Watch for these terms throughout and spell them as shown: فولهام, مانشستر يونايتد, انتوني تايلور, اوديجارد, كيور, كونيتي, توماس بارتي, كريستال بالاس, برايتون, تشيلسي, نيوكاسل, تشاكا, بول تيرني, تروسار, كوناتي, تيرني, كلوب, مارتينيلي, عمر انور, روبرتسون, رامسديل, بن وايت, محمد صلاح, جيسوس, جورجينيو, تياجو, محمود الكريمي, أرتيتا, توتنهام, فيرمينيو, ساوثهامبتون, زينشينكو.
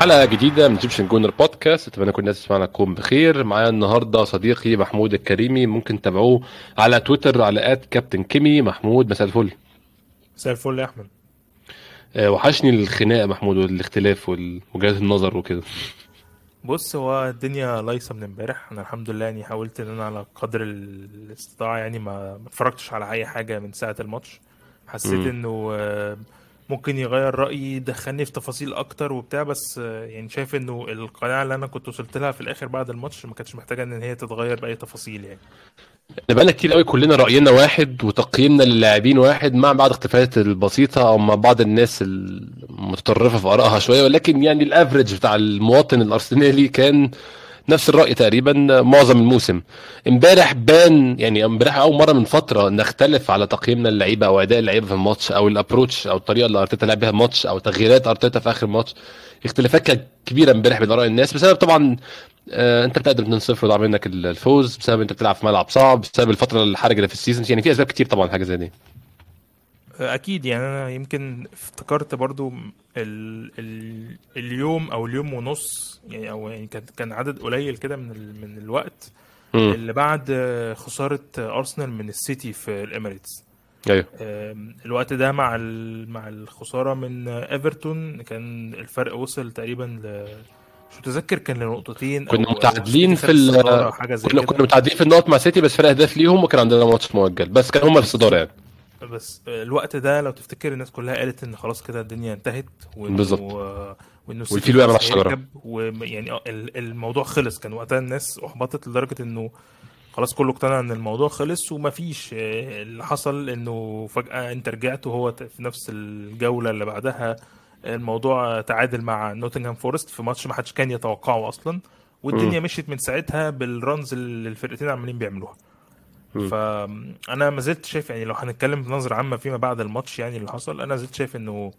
حلقة جديدة من جيبشن جونر بودكاست. اتمنى كل الناس تسمعنا تكون بخير. معايا النهاردة صديقي محمود الكريمي، ممكن تتابعوه على تويتر على @كابتن كيمي. محمود مساء الفل. مساء الفل يا أحمد. وحشني الخناقة محمود والاختلاف وجهات النظر وكده. بص، هو الدنيا لايصة من امبارح. انا الحمد لله يعني حاولت ان انا على قدر الاستطاعة يعني ما اتفرجتش على اي حاجة من ساعة الماتش. حسيت انه ممكن يغير رأيي، دخلني في تفاصيل اكتر وبتاع، بس يعني شايف انه القناعة اللي انا كنت وصلت لها في الاخر بعد الماتش ما كانتش محتاجة ان هي تتغير باي تفاصيل. يعني بقالنا كتير قوي كلنا رأينا واحد وتقييمنا للاعبين واحد، مع بعض اختلافات البسيطة او مع بعض الناس المتطرفة في آرائها شوية، ولكن يعني الافريج بتاع المواطن الارسنالي كان نفس الرأي تقريبا معظم الموسم. امبارح بان يعني امبارح اول مرة من فترة نختلف على تقييمنا للعيبة او اداء اللعيبة في الماتش او الابروتش او الطريقة اللي ارتيتا لعب بها الماتش او تغييرات ارتيتا في اخر ماتش. اختلافات كانت كبيرة امبارح بين آراء الناس، بسبب طبعا انت بتقدم 2-0 وضاع منك الفوز، بسبب انت بتلعب في ملعب صعب، بسبب الفتره الحرجه اللي في السيزون. يعني في اسباب كتير طبعا حاجه زي دي اكيد. يعني انا يمكن افتكرت برضو اليوم او اليوم ونص، يعني او يعني كان عدد قليل كده من الوقت اللي بعد خساره ارسنال من السيتي في الاميريتس. ايوه، الوقت ده مع الخساره من ايفرتون كان الفرق وصل تقريبا مش متذكر، كان لنقطتين. كنا متعادلين كنا متعادلين في النقط مع سيتي، بس فرق اهداف ليهم وكان عندنا ماتش مؤجل، بس كان هم في الصداره يعني. بس الوقت ده لو تفتكر الناس كلها قالت ان خلاص كده الدنيا انتهت، وانه والفيل وقع من الشجره، ويعني الموضوع خلص. كان وقتها الناس احبطت لدرجه انه خلاص كله اقتنع ان الموضوع خلص ومفيش. اللي حصل انه فجاه انت رجعت، وهو في نفس الجوله اللي بعدها الموضوع تعادل مع نوتنغهام فورست في ماتش ما حدش كان يتوقعه اصلا، والدنيا مشيت من ساعتها بالرنز اللي الفرقتين عمالين بيعملوها. فانا ما زلت شايف، يعني لو هنتكلم بنظره عامه فيما بعد الماتش يعني اللي حصل، انا زلت شايف انه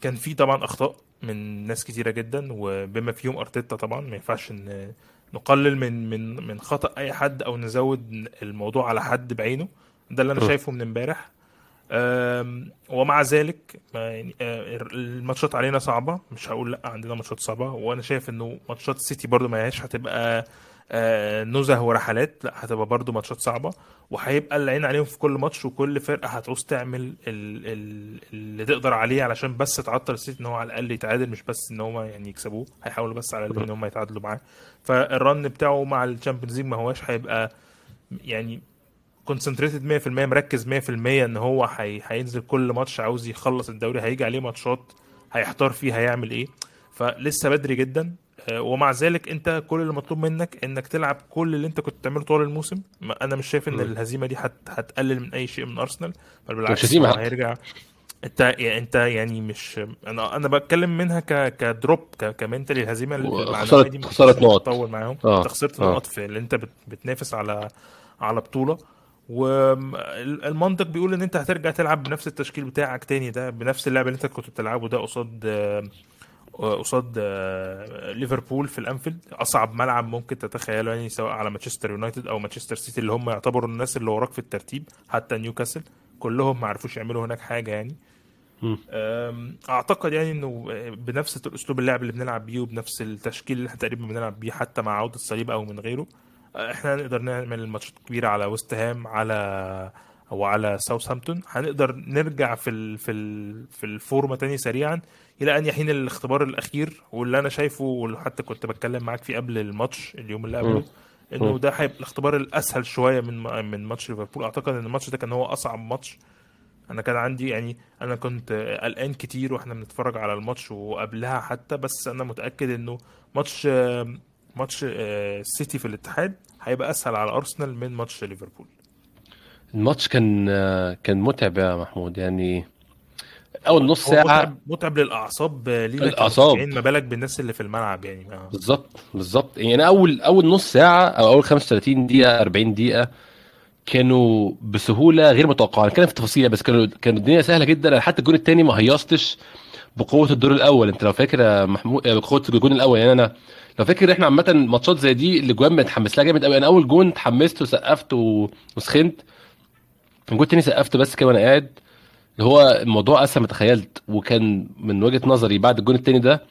كان في طبعا اخطاء من ناس كتيره جدا وبما فيهم ارتيتا. طبعا ما ينفعش ان نقلل من خطا اي حد او نزود الموضوع على حد بعينه. ده اللي انا شايفه من امبارح. ومع ذلك يعني الماتشات علينا صعبة، مش هقول لأ عندنا ماتشات صعبة، وأنا شايف أنه ماتشات السيتي برضو ما هيش هتبقى نزه ورحلات، لأ هتبقى برضو ماتشات صعبة، وهيبقى العين عليهم في كل ماتش، وكل فرقة هتعوز تعمل اللي تقدر عليه علشان بس تعطل السيتي أنه على الأقل يتعادل، مش بس أنه يعني يكسبوه، هيحاولوا بس على الأقل أنهم يتعادلوا معاه. فالرن بتاعه مع الشامبيونز ليج ما هواش هيبقى يعني كونسنتريتد 100%، مركز 100% ان هو هينزل كل ماتش عاوز يخلص الدوري، هيجي عليه ماتشات هيحتار فيها هيعمل ايه. فلسه بدري جدا، ومع ذلك انت كل اللي مطلوب منك انك تلعب كل اللي انت كنت بتعمله طول الموسم. انا مش شايف ان الهزيمه دي هتقلل من اي شيء من ارسنال، بل بالعكس هيرجع. انت يعني مش انا بتكلم منها كدروب كمنتالي. الهزيمه اللي دي خساره نقط تطول معاهم، خسرت نقط في اللي انت بتنافس على بطوله، والمنطق بيقول ان انت هترجع تلعب بنفس التشكيل بتاعك تاني، ده بنفس اللعب اللي انت كنت بتلعبه ده قصاد ليفربول في الأنفيلد. اصعب ملعب ممكن تتخيله يعني، سواء على مانشستر يونايتد او مانشستر سيتي اللي هم يعتبروا الناس اللي وراك في الترتيب، حتى نيوكاسل كلهم ما عرفوش يعملوا هناك حاجه يعني. اعتقد يعني انه بنفس الاسلوب اللعب اللي بنلعب بيه وبنفس التشكيل اللي احنا تقريبا بنلعب بيه حتى مع عودة الصليب او من غيره، احنا هنقدر نعمل الماتشات الكبيره على ويست هام وعلى ساوثهامبتون. هنقدر نرجع في الفورمه تاني سريعا الى ان يحين الاختبار الاخير، واللي انا شايفه وحتى كنت بتكلم معاك فيه قبل الماتش اليوم اللي قبله، انه ده هيبقى الاختبار الاسهل شويه من ماتش ليفربول. اعتقد ان الماتش ده كان هو اصعب ماتش. انا كان عندي يعني انا كنت قلقان كتير واحنا بنتفرج على الماتش وقبلها حتى، بس انا متاكد انه ماتش السيتي في الاتحاد هيبقى اسهل على ارسنال من ماتش ليفربول. الماتش كان متعب يا محمود، يعني اول نص ساعه متعب للاعصاب، ما بالك بالناس اللي في الملعب يعني. بالظبط يعني اول نص ساعه او اول 35 دقيقه 40 دقيقه كانوا بسهوله غير متوقعه. كان في تفاصيل بس كانت الدنيا سهله جدا. حتى الجون الثاني ما هيصتش بقوه الدور الاول، انت لو فاكر يا محمود بقوه الجون الاول. يعني انا لو فاكر احنا عامه ماتشات زي دي اللي جوان بنتحمس لها جامد قوي. انا اول جون اتحمست وسقفت وسخنت، وكنت تاني سقفت بس كده وانا قاعد، اللي هو الموضوع اسهل ما تخيلت، وكان من وجهة نظري بعد الجون التاني ده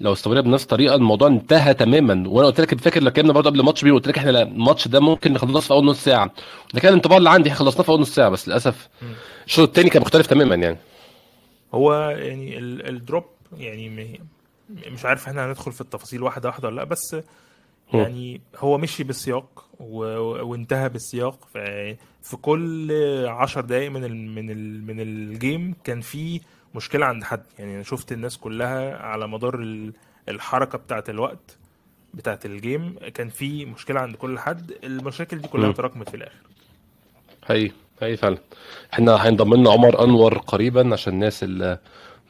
لو استمرنا بنفس الطريقه الموضوع انتهى تماما. وانا قلت لك بفكر لو كنا برضه قبل الماتش بيه قلت لك احنا الماتش ده ممكن نخلصه في اول نص ساعه، ده كان الانطباع اللي عندي، خلصناه في اول نص ساعه، بس للاسف الشوط الثاني كان مختلف تماما. يعني هو يعني الدروب يعني مش عارف احنا هندخل في التفاصيل واحده واحده ولا لا، بس يعني هو مشي بالسياق وانتهى بالسياق. في كل 10 دقائق من الجيم كان في مشكلة عند حد. يعني أنا شفت الناس كلها على مدار الحركة بتاعة الوقت بتاعة الجيم كان في مشكلة عند كل حد، المشاكل دي كلها تراكمت في الآخر. هاي فعلا احنا هينضملنا عمر انور قريبا، عشان الناس اللي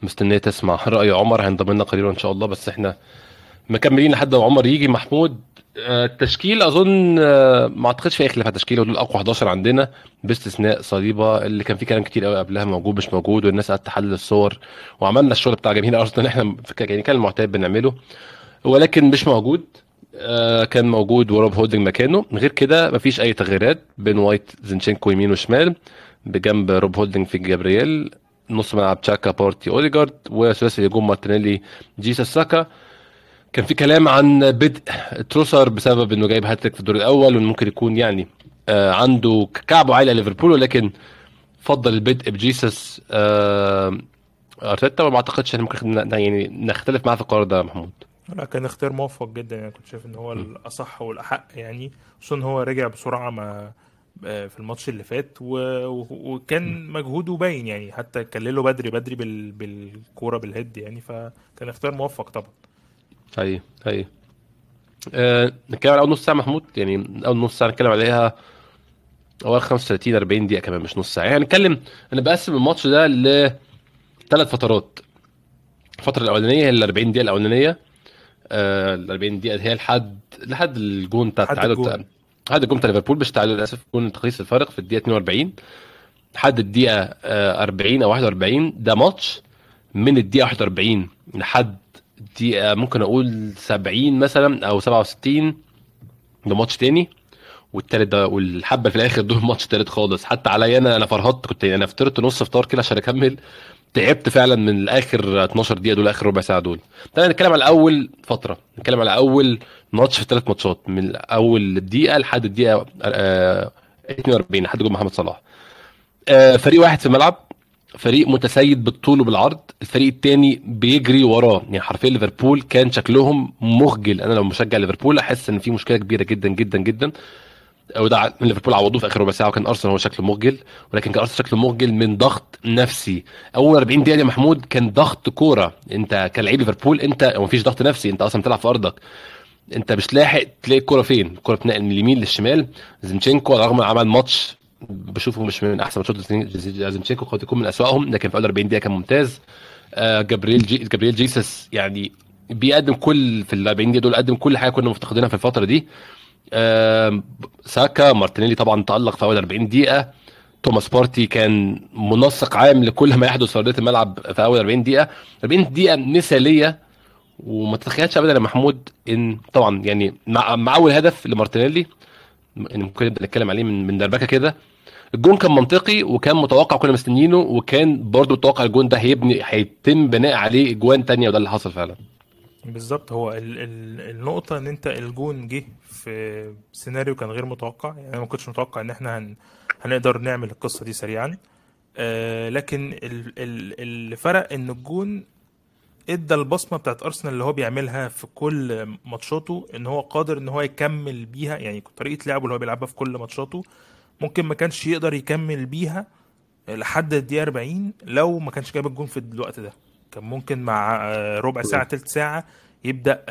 مستنية تسمع رأي عمر هينضملنا قريبا ان شاء الله، بس احنا مكملين لحد عمر يجي. محمود التشكيل اظن ما اعتقدش في خلاف على التشكيله، ودول اقوى 11 عندنا باستثناء صليبه اللي كان فيه كلام كتير قوي قبلها موجود مش موجود، والناس قعدت تحلل الصور وعملنا الشغل بتاع جماهير ارسنال احنا يعني كان المعتاد بنعمله، ولكن مش موجود. كان موجود وروب هولدينج مكانه. غير كده مفيش اي تغييرات، بن وايت زينشينكو يمين وشمال، بجنب روب هولدينج في جابرييل، نص ملعب ساكا بارتي اوليجارد، وثلاثي هجوم مارتينيلي جيسوس ساكا. كان في كلام عن بدء تروسار بسبب انه جايب هاتريك في الدور الاول، وان ممكن يكون يعني عنده كعبه عالي ليفربول، ولكن فضل البدء بجيسوس ارتيتا، وما اعتقدش ان ممكن يعني نختلف معاه في القرار ده. محمود لا، كان اختيار موفق جدا، يعني كنت شايف ان هو الاصح والاحق، يعني خصوصا هو رجع بسرعه ما في الماتش اللي فات وكان مجهوده باين، يعني حتى كلله بدري بالكوره بالهيد، يعني فكان اختيار موفق طبعا. هاي نتكلم على اول نص ساعه محمود، يعني اول نص ساعه نتكلم عليها، اول 35 40 دقيقه كمان مش نص ساعه. يعني نتكلم، انا بقسم الماتش ده لثلاث فترات. الفتره الاولانيه هي ال 40 دقيقه الاولانيه، ال 40 دقيقه هي لحد الجون بتاع التعادل، هذا جون بتاع ليفربول مش تعادل للاسف، جون تقليص الفارق في الدقيقه 42 لحد الدقيقه 40 او 41. ده ماتش من الدقيقه 41 لحد دي ممكن اقول 70 مثلا او 67، ده ماتش تاني، والتالت ده والحبه في الاخر دول ماتش تالت خالص. حتى عليا انا فرهطت، كنت انا فطرت نص فطار كده عشان اكمل، تعبت فعلا من الاخر 12 دقيقه دول، اخر ربع ساعه دول. ده نتكلم على اول فتره، نتكلم على اول ماتش في ثلاث ماتشات من اول الدقيقه لحد الدقيقه 42 لحد جول محمد صلاح. فريق واحد في الملعب، فريق متسيد بالطول وبالعرض، الفريق الثاني بيجري وراه، يعني حرفيا ليفربول كان شكلهم مخجل. انا لو مشجع ليفربول احس ان في مشكله كبيره جدا جدا جدا، وده ليفربول عوضوه في اخر ربع ساعه، وكان ارسنال هو شكله مخجل، ولكن كان ارسنال شكله مخجل من ضغط نفسي. اول 40 دقيقه يا محمود كان ضغط كوره، انت كلاعب ليفربول انت مفيش ضغط نفسي، انت اصلا بتلعب في ارضك، انت مش لاحق تلاقي الكوره فين، الكوره بتنقل من اليمين للشمال. زينشينكو رغم عمل ماتش بشوفه مش من احسن ماتشات زينشينكو، قد يكون من اسوأهم، لكن في اول 40 دقيقه كان ممتاز. جابرييل جيسوس يعني بيقدم كل في ال 40 دقيقه دول، قدم كل حاجه كنا مفتقدينها في الفتره دي. ساكا مارتينيلي طبعا تألق في اول 40 دقيقه، توماس بارتي كان منسق عام لكل ما يحدث في ارضيه الملعب في اول 40 دقيقه. 40 دقيقه مثاليه، وما تتخيلش ابدا يا محمود ان طبعا يعني مع اول هدف لمارتينيلي يعني ممكن نبدا نتكلم عليه من دربكه كده. الجون كان منطقي وكان متوقع، كنا مستنيينه، وكان برضو متوقع الجون ده هيتم بناء عليه اجوان تانية، وده اللي حصل فعلا بالظبط. هو النقطه ان انت الجون جه في سيناريو كان غير متوقع، يعني انا ما كنتش متوقع ان احنا هنقدر نعمل القصه دي سريعا، لكن اللي فرق ان الجون ادى البصمه بتاعت ارسنال اللي هو بيعملها في كل ماتشاته، ان هو قادر ان هو يكمل بيها، يعني طريقه لعبه اللي هو بيلعبها في كل ماتشاته ممكن ما كانش يقدر يكمل بيها لحد الدقيقه 40 لو ما كانش جاب الجون في الوقت ده. كان ممكن مع ربع ساعه ثلث ساعه يبدا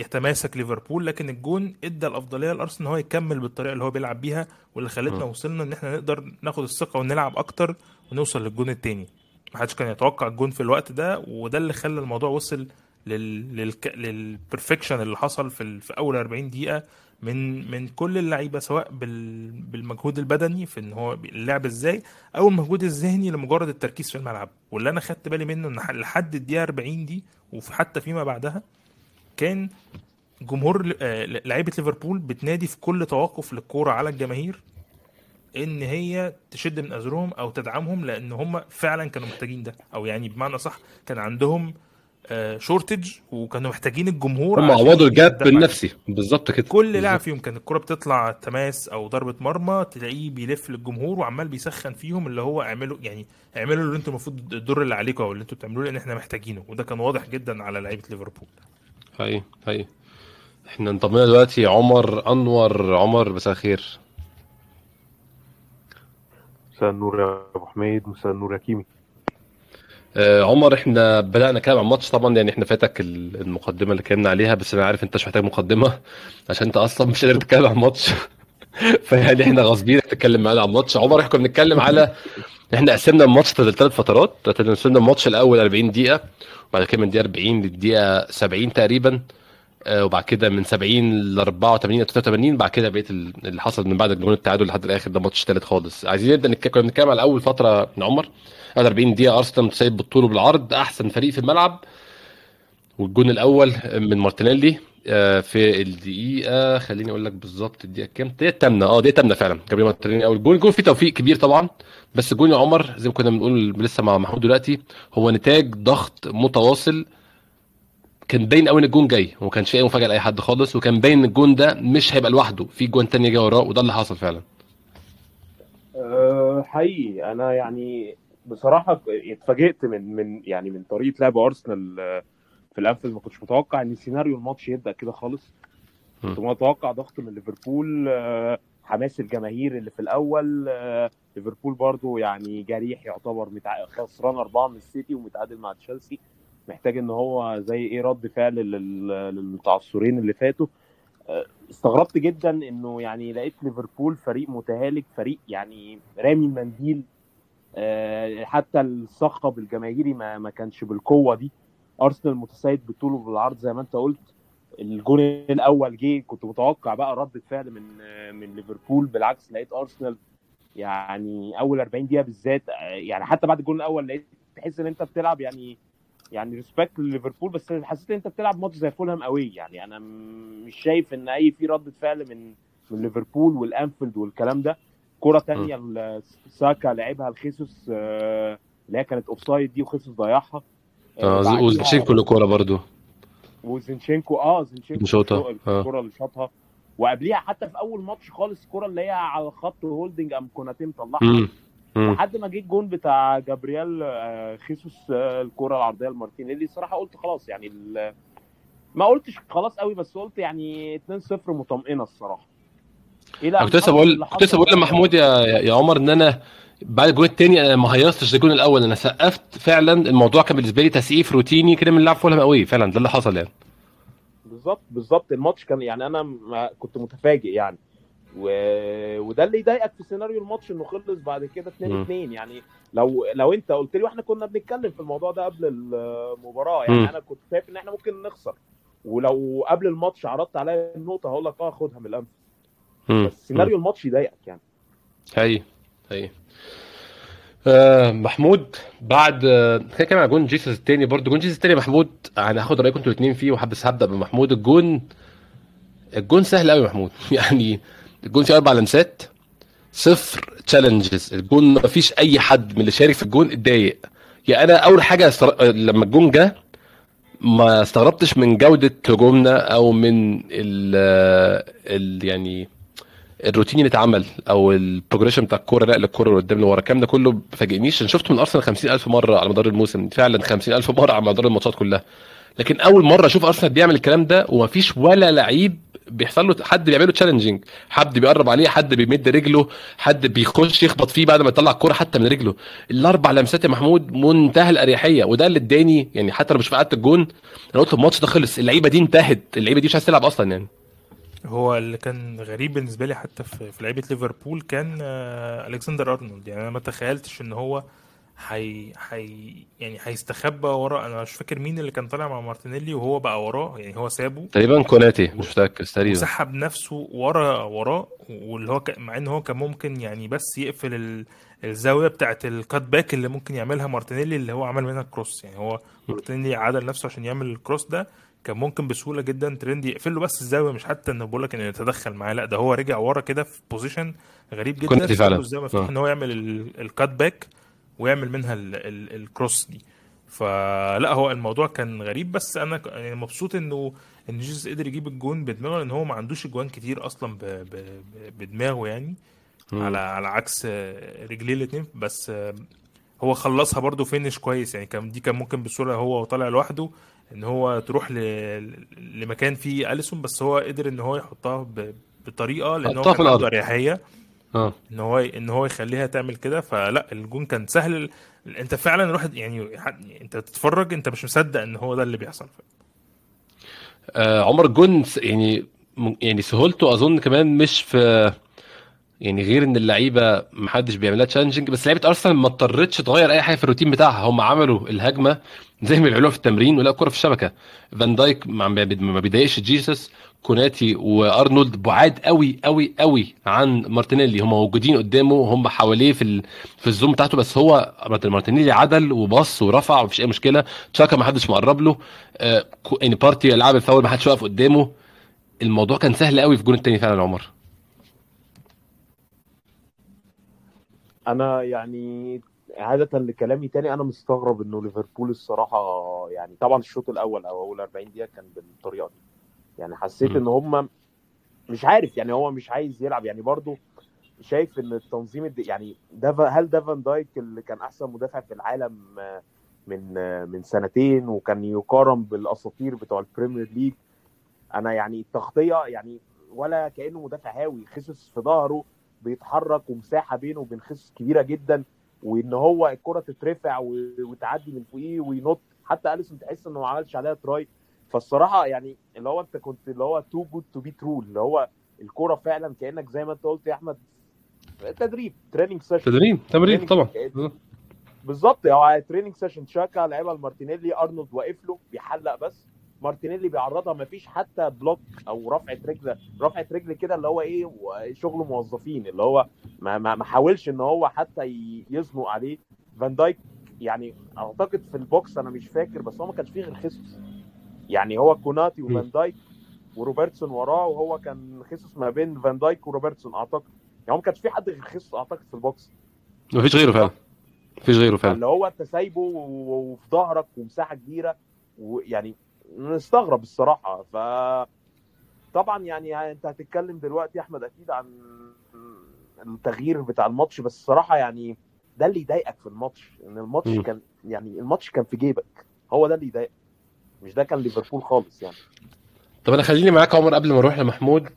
يتماسك ليفربول، لكن الجون ادى الافضليه لارسنال ان هو يكمل بالطريقه اللي هو بيلعب بيها، واللي خلتنا وصلنا ان احنا نقدر ناخد الثقه ونلعب اكتر ونوصل للجون الثاني. ما حدش كان يتوقع الجون في الوقت ده، وده اللي خلى الموضوع وصل للبرفكشن اللي حصل في اول 40 دقيقه من كل اللعيبه، سواء بالمجهود البدني في ان هو اللعب ازاي، او المجهود الذهني لمجرد التركيز في الملعب. واللي انا خدت بالي منه ان لحد الدقيقه 40 دي وحتى فيما بعدها كان جمهور لعيبه ليفربول بتنادي في كل توقف للكوره على الجماهير ان هي تشد من ازرهم او تدعمهم، لان هم فعلا كانوا محتاجين ده، او يعني بمعنى صح كان عندهم شورتج وكانوا محتاجين الجمهور، هم عوضوا الجاب النفسي بالظبط كده. كل لاعب فيهم كان الكرة بتطلع تماس او ضربة مرمى تلاقيه بيلف للجمهور وعمال بيسخن فيهم، اللي هو اعملوا يعني اعملوا اللي انتم المفروض الدور اللي عليكم او اللي انتم بتعملوه لان احنا محتاجينه، وده كان واضح جدا على لعيبة ليفربول. هاي احنا انضمينا دلوقتي عمر انور. عمر مساء الخير. مساء النور يا ابو حميد، مساء النور يا كيمي. عمر احنا بدأنا كلام عن ماتش، طبعا يعني احنا فاتك المقدمة اللي كلامنا عليها، بس انا عارف انت مش محتاج مقدمة عشان انت اصلا مش قادر تتكلم عن ماتش فيعني احنا غصبينك تتكلم معانا عن ماتش. عمر احنا بنتكلم على احنا قسمنا الماتش ثلاث فترات، قسمنا الماتش الاول 40 دقيقة وبعد كده من دقيقة 40 للدقيقة 70 تقريبا، وبعد كده من 70 ل 84 83، بعد كده بقيت اللي حصل من بعد الجون التعادل لحد الاخر. ده ماتش ثالث خالص. عايزين نبدا نتكلم على اول فتره من عمر. 40 دقيقه ارسنال سايب بالطول وبالعرض، احسن فريق في الملعب، والجون الاول من مارتينيلي في الدقيقه، خليني اقول لك بالظبط الدقيقه كام، دقيقه 8 فعلا. جابرييل مارتينيلي اول جون فيه توفيق كبير طبعا، بس الجون يا عمر زي ما كنا بنقول لسه مع محمود دلوقتي هو نتاج ضغط متواصل. كان باين قوي ان الجون جاي وما كانش اي مفاجاه لاي حد خالص، وكان باين ان الجون ده مش هيبقى لوحده، في جون تاني جاي وراه، وده اللي حصل فعلا. حقيقي انا يعني بصراحه اتفاجئت من طريقه لعب ارسنال في الأنفيلد. ما كنتش متوقع ان سيناريو الماتش يبدا كده خالص، كنت متوقع ضغط من ليفربول، حماس الجماهير اللي في الاول. ليفربول برضو يعني جريح يعتبر خسران 4 من السيتي ومتعادل مع تشيلسي، محتاج ان هو زي ايه رد فعل للمتعثرين اللي فاتوا. استغربت جدا انه يعني لقيت ليفربول فريق متهالك، فريق يعني رامي المنديل، حتى الصخب الجماهيري ما كانش بالقوه دي. ارسنال متسيد بالطول وبالعرض زي ما انت قلت. الجون الاول جه، كنت متوقع بقى رد فعل من ليفربول، بالعكس لقيت ارسنال يعني اول 40 دقيقه بالذات، يعني حتى بعد الجون الاول لقيت تحس ان انت بتلعب يعني ريسبكت لليفربول، بس حسيت ان انت بتلعب ماتش زي فولهام قوي. يعني انا مش شايف ان اي في رده فعل من ليفربول والانفيلد والكلام ده. كره تانية ساكا لعبها لخيسوس اللي هي كانت اوفسايد دي، وخيسوس ضيعها. وزينشينكو الكوره برضو، وزينشينكو زينشينكو الكوره اللي شاطها. وقبليها حتى في اول ماتش خالص الكوره اللي هي على خط هولدينج ام كونيتي مطلعها، لحد ما جه الجون بتاع جابرييل خيسوس الكره العرضيه لمارتينيلي. صراحه قلت خلاص، يعني ما قلتش خلاص قوي، بس قلت يعني 2-0 مطمئنه الصراحه. ايه لا كنت لسه بقول لمحمود يا عمر ان انا بعد الجون الثاني انا ما هيصتش الجون الاول، انا سقفت فعلا. الموضوع كان بالنسبه لي تسقيف روتيني كده من اللاعب فولهام قوي فعلا، ده اللي حصل يعني. بالظبط الماتش كان يعني انا كنت متفاجئ يعني، وده اللي يضايقك في سيناريو الماتش انه خلص بعد كده 2-2. يعني لو انت قلت لي، واحنا كنا بنتكلم في الموضوع ده قبل المباراه، يعني انا كنت شايف ان احنا ممكن نخسر، ولو قبل الماتش عرضت عليا النقطه هقول لك اخدها من الأمس، بس سيناريو الماتش يضايقك يعني. هي محمود بعد كان على جون جيسوس الثاني، برضو جون جيسوس الثاني محمود انا هاخد رايكم انتوا الاثنين فيه، وحابب هبدا بمحمود. الجون سهل قوي محمود، يعني الجون فيه 4 لمسات، 0 تشالنجز. الجون ما فيش اي حد من اللي شارك في الجون اتضايق. يعني انا اول حاجه لما الجون جه ما استغربتش من جوده هجومنا او من ال يعني الروتين اللي اتعمل او البروجريشن بتاع الكوره، نقل الكوره اللي قدام لورا، الكلام ده كله ما فاجئنيش. انا شفته من ارسنال 50000 مره على مدار الموسم، فعلا 50000 مره على مدار الماتشات كلها، لكن اول مره اشوف ارسنال بيعمل الكلام ده ومفيش ولا لعيب بيحصل له حد بيعمله تشالنجينج، حد بيقرب عليه، حد بيمد رجله، حد بيخش يخبط فيه بعد ما يطلع الكوره حتى من رجله. الاربع لمسات يا محمود منتهى الاريحيه، وده اللي اداني يعني حتى لو مش فقدت الجون انا قلت الماتش ده خلص، اللعيبه دي انتهت، اللعيبه دي مش هتلعب اصلا. يعني هو اللي كان غريب بالنسبه لي حتى في لعيبه ليفربول كان ألكسندر أرنولد. يعني انا ما تخيلتش ان هو يعني هيستخبى ورا. انا مش فاكر مين اللي كان طالع مع مارتينيلي وهو بقى وراه، يعني هو سابه تقريبا كونيتي، مش فاكر تقريبا، سحب نفسه وراه، واللي هو مع ان هو كان ممكن يعني بس يقفل الزاويه بتاعه الكات باك اللي ممكن يعملها مارتينيلي، اللي هو عمل منها الكروس. يعني هو مارتينيلي عدل نفسه عشان يعمل الكروس ده، كان ممكن بسهوله جدا ترند يقفل له بس الزاويه، مش حتى انه بقول لك ان يتدخل معاه، لا ده هو رجع ورا كده في بوزيشن غريب جدا الزاويه فيه ان هو يعمل الكات باك ويعمل منها الكروس دي. فلا هو الموضوع كان غريب، بس انا يعني مبسوط ان جيسوس قدر يجيب الجون بدماغه، لان هو ما عندوش اجوان كتير اصلا بدماغه يعني على عكس رجليه الاثنين. بس هو خلصها برضو فينش كويس يعني، كان دي كان ممكن بسهوله هو وطالع لوحده ان هو تروح لمكان فيه أليسون، بس هو قدر ان هو يحطها بطريقه لان هو كان عنده اريحيه ان هو يخليها تعمل كده. فلا الجون كان سهل، انت فعلا روح يعني انت تتفرج انت مش مصدق ان هو ده اللي بيحصل. عمر الجون يعني سهولته اظن كمان مش في يعني غير ان اللعيبه محدش بيعملها تشالنجنج، بس لعيبه ارسنال ما اضطرتش تغير اي حاجه في الروتين بتاعها، هم عملوا الهجمه زي ما بيعملوها في التمرين ولا كره في الشبكه. فان دايك ما بيضايقش جيسوس، كونيتي وارنولد بعاد قوي قوي قوي عن مارتينيلي، هم موجودين قدامه هم حواليه في الزوم بتاعته، بس هو مارتينيلي عدل وبص ورفع ومفيش اي مشكله. ساكا ما حدش مقرب له، ان بارتي لعب الفاول ما حدش واقف قدامه. الموضوع كان سهل قوي في الجون الثاني فعلا. عمر انا يعني عادة لكلامي تاني، انا مستغرب انه ليفربول الصراحة يعني طبعا الشوط الاول او اول 40 دقيقة كان بالطريقة دي، يعني حسيت ان هم مش عارف يعني هو مش عايز يلعب يعني. برضو شايف ان التنظيم يعني ده هل ده فان دايك اللي كان احسن مدافع في العالم من سنتين وكان يقارن بالاساطير بتوع البريمير ليج؟ انا يعني التغطية يعني ولا كأنه مدافع هاوي، خيسوس في ظهره بيتحرك ومساحه بينه وبين خيسوس كبيره جدا، وان هو الكره تترفع وتعدي من فوقيه وينط، حتى أليسون تحس انه ما عملش عليها تراي. فالصراحه يعني اللي هو انت كنت اللي هو تو جود تو بي ترو، اللي هو الكره فعلا كانك زي ما انت قلت يا احمد تدريب تريننج سيشن، تمرين طبعا بالظبط يعني تريننج سيشن. شاكا لعبها لمارتينيلي، ارنولد واقف له بيحلق، بس مارتينيلي بيعرضها مفيش حتى بلوك او رفعه رجل كده، اللي هو ايه شغله موظفين، اللي هو ما حاولش ان هو حتى يزنق عليه. فان دايك يعني اعتقد في البوكس انا مش فاكر، بس هو ما كانش فيه غير خيسوس يعني، هو كوناتي وفان دايك وروبرتسون وراه، وهو كان خيسوس ما بين فان دايك وروبرتسون اعتقد يعني، هو ما كانش فيه حد غير خيسوس اعتقد في البوكس، مفيش غيره فعلا اللي هو انت سايبه وفي ظهرك ومساحه كبيره، ويعني نستغرب الصراحه. فطبعا يعني انت هتتكلم دلوقتي يا احمد اكيد عن التغيير بتاع الماتش، بس الصراحه يعني ده اللي يضايقك في الماتش، ان الماتش كان يعني الماتش كان في جيبك، هو ده اللي يضايق، مش ده كان ليفربول خالص يعني. طب انا خليني معاك عمر قبل ما نروح لمحمود،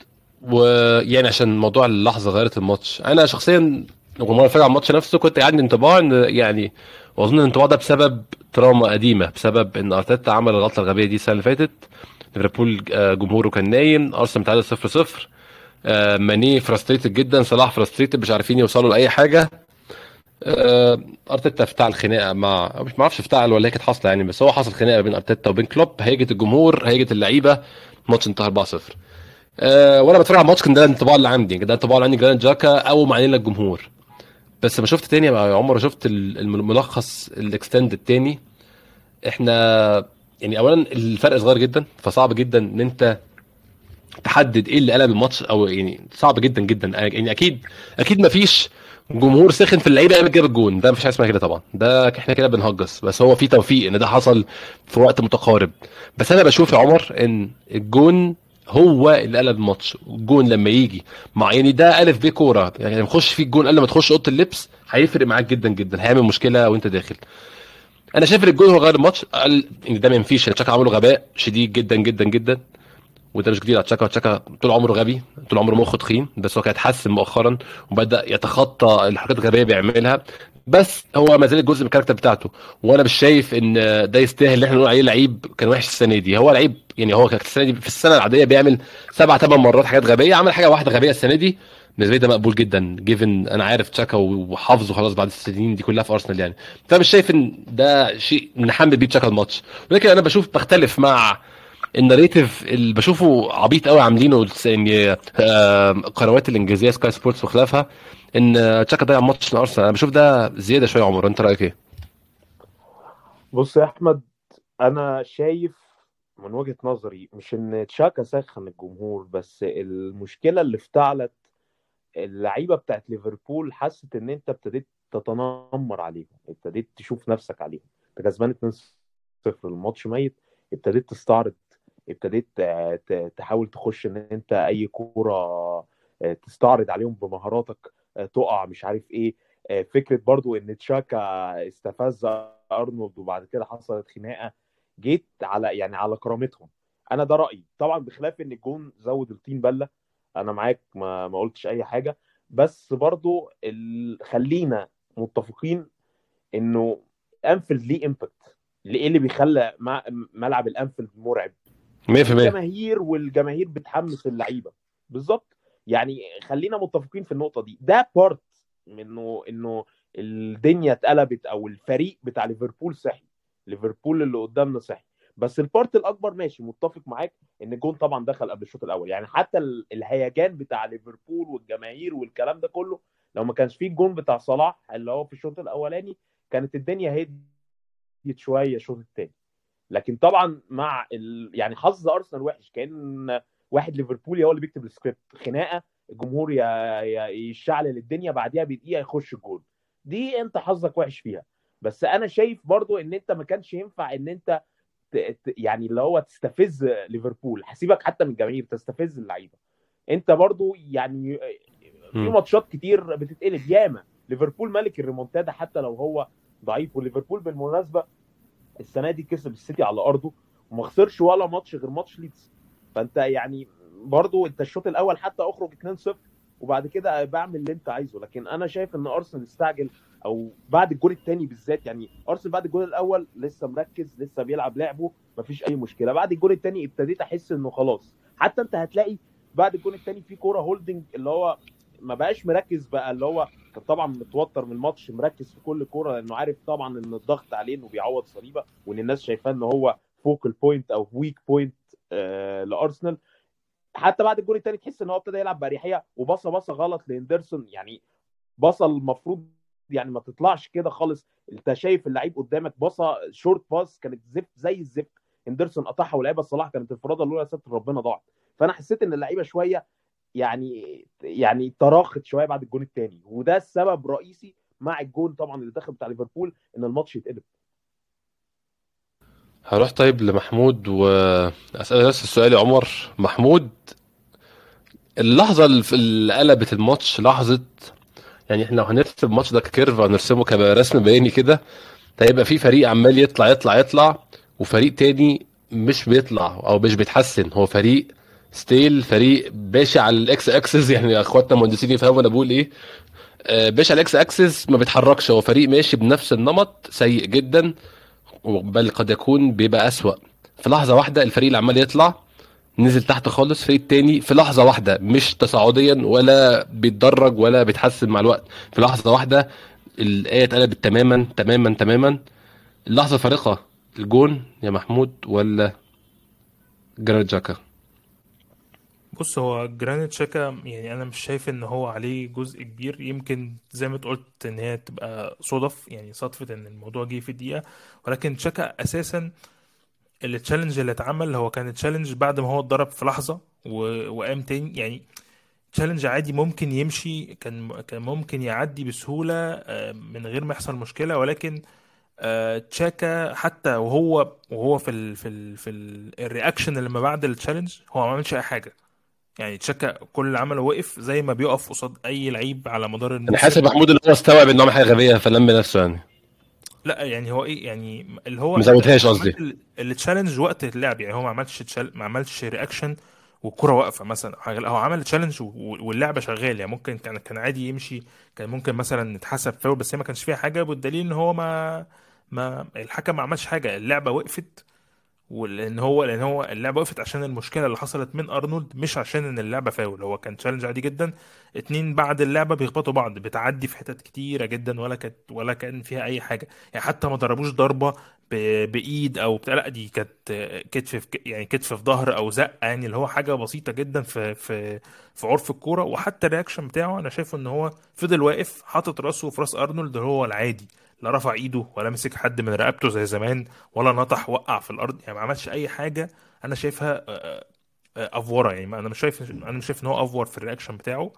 ويعني عشان موضوع اللحظه غيرت الماتش. انا شخصيا رغم ان فعلا الماتش نفسه كنت عندي انطباع ان يعني، واظن الانطباع ده بسبب تراما قديمه، بسبب ان ارتيتا عمل الغلطه الغبيه دي السنه اللي فاتت، ليفربول جمهوره كان نايم، ارسنال تعادل 0-0، ماني فرستريتد جدا، صلاح فرستريتد مش عارفين يوصلوا لاي حاجه، ارتيتا افتعل خناقه مع مش معرفش افتعل ولا هي كانت حاصله يعني، بس هو حصل خناقه بين ارتيتا وبين كلوب، هيجه الجمهور هيجه اللعيبه، الماتش انتهى 4-0. وانا بتفرج على الماتش كان ده الانطباع اللي عندي، ده الانطباع اللي عندي جراند جاكا او معنينا الجمهور. بس ما شفت تاني يا عمر، شفت الملخص الاكستند التاني، احنا يعني اولا الفرق صغير جدا، فصعب جدا ان انت تحدد ايه اللي قلب الماتش، او يعني صعب جدا جدا يعني. اكيد ما فيش جمهور سخن في اللعيبه قبل جاب الجون ده، مفيش حاجه اسمها كده طبعا، ده احنا كده بنهجص، بس هو في توفيق ان ده حصل في وقت متقارب. بس انا بشوف يا عمر ان الجون هو اللي قلب الماتش، الجون لما يجي مع يعني ده الف بيه كوره يعني، نخش في الجون قبل ما تخش اوضه اللبس هيفرق معاك جدا جدا، هيعمل مشكله وانت داخل. انا شايف الجون هو غير الماتش، قال ان ده ما ينفيش، تشاكا عمله غباء شديد جدا جدا جدا، وده مش جديد على تشاكا طول عمره غبي، طول عمره مخه تخين، بس هو كان اتحسن مؤخرا وبدا يتخطى الحركات الغبيه بيعملها، بس هو ما زال جزء من الكاركتر بتاعته، وانا مش شايف ان ده يستاهل ان احنا نقول عليه لعيب كان وحش السنه دي. هو لعيب يعني، هو كان السنه دي في السنه العاديه بيعمل 7-8 مرات حاجات غبيه، عمل حاجه واحده غبيه السنه دي بالنسبه لي ده مقبول جدا، جيفن انا عارف تشاكا وحافظه خلاص بعد السنين دي كلها في ارسنال يعني، فانا مش شايف ان ده شيء نحمل بيه تشاكا الماتش. ولكن انا بختلف مع الناريتيف اللي بشوفه عبيط قوي عاملينه قنوات الانجليزيه سكاي سبورتس وخلافها، ان تشاكا ضيع ماتش الارسنال، انا بشوف ده زياده شويه. عمر انت رايك ايه؟ بص يا احمد، انا شايف من وجهة نظري مش ان تشاكا سخن الجمهور، بس المشكلة اللي افتعلت اللعيبة بتاعت ليفربول حست ان انت ابتديت تتنمر عليهم، ابتديت تشوف نفسك عليهم، انت كسبان 2-0 الماتش ميت، ابتديت تستعرض، ابتديت تحاول تخش ان انت اي كورة تستعرض عليهم بمهاراتك، تقع مش عارف ايه. فكرة برضو ان تشاكا استفز ارنولد وبعد كده حصلت خناقة جيت على يعني على كرامتهم. انا ده رأيي طبعا، بخلاف ان الجون زود الطين بلة، انا معاك ما قلتش اي حاجة، بس برضو خلينا متفقين انه انفيلد ليه امباكت. ايه اللي بيخلى ملعب الانفيلد مرعب؟ 100% الجماهير، والجماهير بتحمس اللعيبة بالظبط. يعني خلينا متفقين في النقطة دي، ده بارت منه انه الدنيا اتقلبت او الفريق بتاع ليفربول صحي، ليفربول اللي قدامنا صحي. بس البارت الاكبر ماشي، متفق معاك ان الجون طبعا دخل قبل الشوط الاول، يعني حتى الهيجان بتاع ليفربول والجماهير والكلام ده كله، لو ما كانش فيه الجون بتاع صلاح اللي هو في الشوط الاولاني كانت الدنيا هديت شويه الشوط الثاني. لكن طبعا مع يعني حظ ارسنال وحش، كان واحد ليفربولي هو اللي بيكتب السكريبت، خناقه الجمهور يشعلل الدنيا، بعديها بدقيقه يخش الجون، دي انت حظك وحش فيها. بس انا شايف برضو ان انت ما كانش ينفع ان انت يعني اللي هو تستفز ليفربول، حسيبك حتى من الجماهير تستفز اللعيبه. انت برضو يعني في ماتشات كتير بتتقلب، ياما ليفربول ملك الريمونتادا حتى لو هو ضعيف. وليفربول بالمناسبه السنه دي كسب السيتي على ارضه وما خسرش ولا ماتش غير ماتش ليدز. فانت يعني برضو انت الشوط الاول حتى اخرج 2-0 وبعد كده بعمل اللي انت عايزه. لكن انا شايف ان ارسنال استعجل، او بعد الجول الثاني بالذات، يعني ارسنال بعد الجول الاول لسه مركز، لسه بيلعب لعبه، مفيش اي مشكله. بعد الجول الثاني ابتديت احس انه خلاص، حتى انت هتلاقي بعد الجول الثاني في كوره هولدينج اللي هو ما بقاش مركز، بقى اللي هو طبعا متوتر من الماتش، مركز في كل كوره لانه عارف طبعا ان الضغط عليه انه بيعوض صليبه، وان الناس شايفاه ان هو فوكل بوينت او ويك بوينت لارسنال. حتى بعد الجول الثاني تحس ان هو ابتدى يلعب باريحيه، وبصه غلط لهندرسون، يعني بصه المفروض يعني ما تطلعش كده خالص، انت شايف اللعيب قدامك، بصه شورت باس كانت زفت زي الزفت، هندرسون قطعها ولعبها صلاح، كانت انفراده لولا ستر ربنا ضاعت. فانا حسيت ان اللعيبه شويه يعني تراخت شويه بعد الجول الثاني، وده السبب الرئيسي مع الجول طبعا اللي دخل بتاع ليفربول ان الماتش يتقلب. هروح طيب لمحمود واساله نفس السؤال يا عمر. محمود، اللحظه اللي قلبت الماتش، لحظه يعني احنا لو هنرسم الماتش ده كيرف هنرسمه كرسم بياني كده، هيبقى في فريق عمال يطلع يطلع يطلع وفريق تاني مش بيطلع او مش بيتحسن، هو فريق ستيل، فريق باشا على الاكس اكسس، يعني اخواتنا مهندسين يفهموا انا بقول ايه، باشا على الاكس اكسس ما بيتحركش، هو فريق ماشي بنفس النمط سيء جدا، بل قد يكون بيبقى أسوأ. في لحظة واحدة الفريق اللي عمال يطلع نزل تحت خالص، الفريق التاني في لحظة واحدة مش تصاعديا ولا بيتدرج ولا بيتحسن مع الوقت، في لحظة واحدة الآية اتقلبت تماما تماما تماما. اللحظة الفارقة الجون يا محمود ولا جرانيت شاكا؟ بص، هو جرانيت شاكا يعني أنا مش شايف إن هو عليه جزء كبير، يمكن زي ما قلت إن هي تبقى صدف، يعني صدفة إن الموضوع جه في دقيقة، ولكن شاكا أساساً التشالنج اللي اتعمل هو كان تشالنج بعد ما هو اتضرب في لحظة وقام تاني، يعني تشالنج عادي ممكن يمشي، كان ممكن يعدي بسهولة من غير ما يحصل مشكلة، ولكن تشاكا حتى وهو في الرياكشن اللي ما بعد التشالنج هو ما عملش اي حاجة، يعني تشاكا كل اللي عمله وقف زي ما بيقف قصاد اي لعيب على مدار الموسم. انا حاسب محمود اللي هو استوعب انه حاجة غبية فلم نفسه، يعني لا يعني هو ايه، يعني اللي هو مزودهاش قصدي التشالنج وقت اللعب، يعني هو ما عملش رياكشن والكره واقفه مثلا، هو عمل تشالنج واللعبه شغاله، يعني ممكن كان عادي يمشي، كان ممكن مثلا نتحسب فاول بس هي ما كانش فيها حاجه، والدليل ان هو ما الحكم ما عملش حاجه، اللعبه وقفت، لان هو اللعبه وقفت عشان المشكله اللي حصلت من ارنولد، مش عشان ان اللعبه فاول. هو كان تشالنج عادي جدا، اتنين بعد اللعبه بيخبطوا بعض، بتعدي في حتت كتيره جدا ولا كان فيها اي حاجه، يعني حتى ما ضربوش ضربه بايد او بتاع، لا دي كانت كتف في ظهر او زقه، يعني اللي هو حاجه بسيطه جدا في عرف الكوره. وحتى الرياكشن بتاعه انا شايفه ان هو فضل واقف حاطط راسه في راس ارنولد، هو العادي لا رفع ايده ولا مسك حد من رقبته زي زمان، ولا نطح وقع في الارض، يعني ما عملش اي حاجه انا شايفها افوره. يعني انا مش شايف ان هو افور في الرياكشن بتاعه،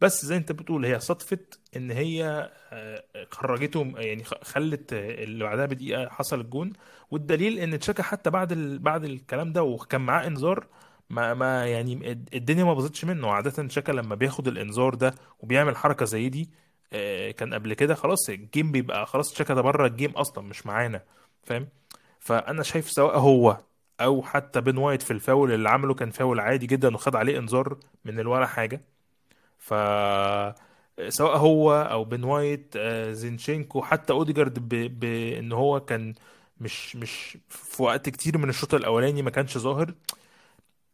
بس زي انت بتقول هي صدفه ان هي خرجتهم، يعني خلت اللي بعدها بدقيقه حصل الجون. والدليل ان تشاكا حتى بعد الكلام ده وكان معاه انذار ما يعني الدنيا ما باظتش منه. عاده تشاكا لما بياخد الانذار ده وبيعمل حركه زي دي كان قبل كده خلاص الجيم بيبقى خلاص تشاكا ده بره الجيم اصلا مش معانا، فاهم؟ فانا شايف سواء هو او حتى بن وايت في الفاول اللي عمله كان فاول عادي جدا وخد عليه انذار من الولا حاجه، ف سواء هو او بن وايت زينشينكو حتى اوديجارد بان هو كان مش في وقت كتير من الشوط الاولاني ما كانش ظاهر.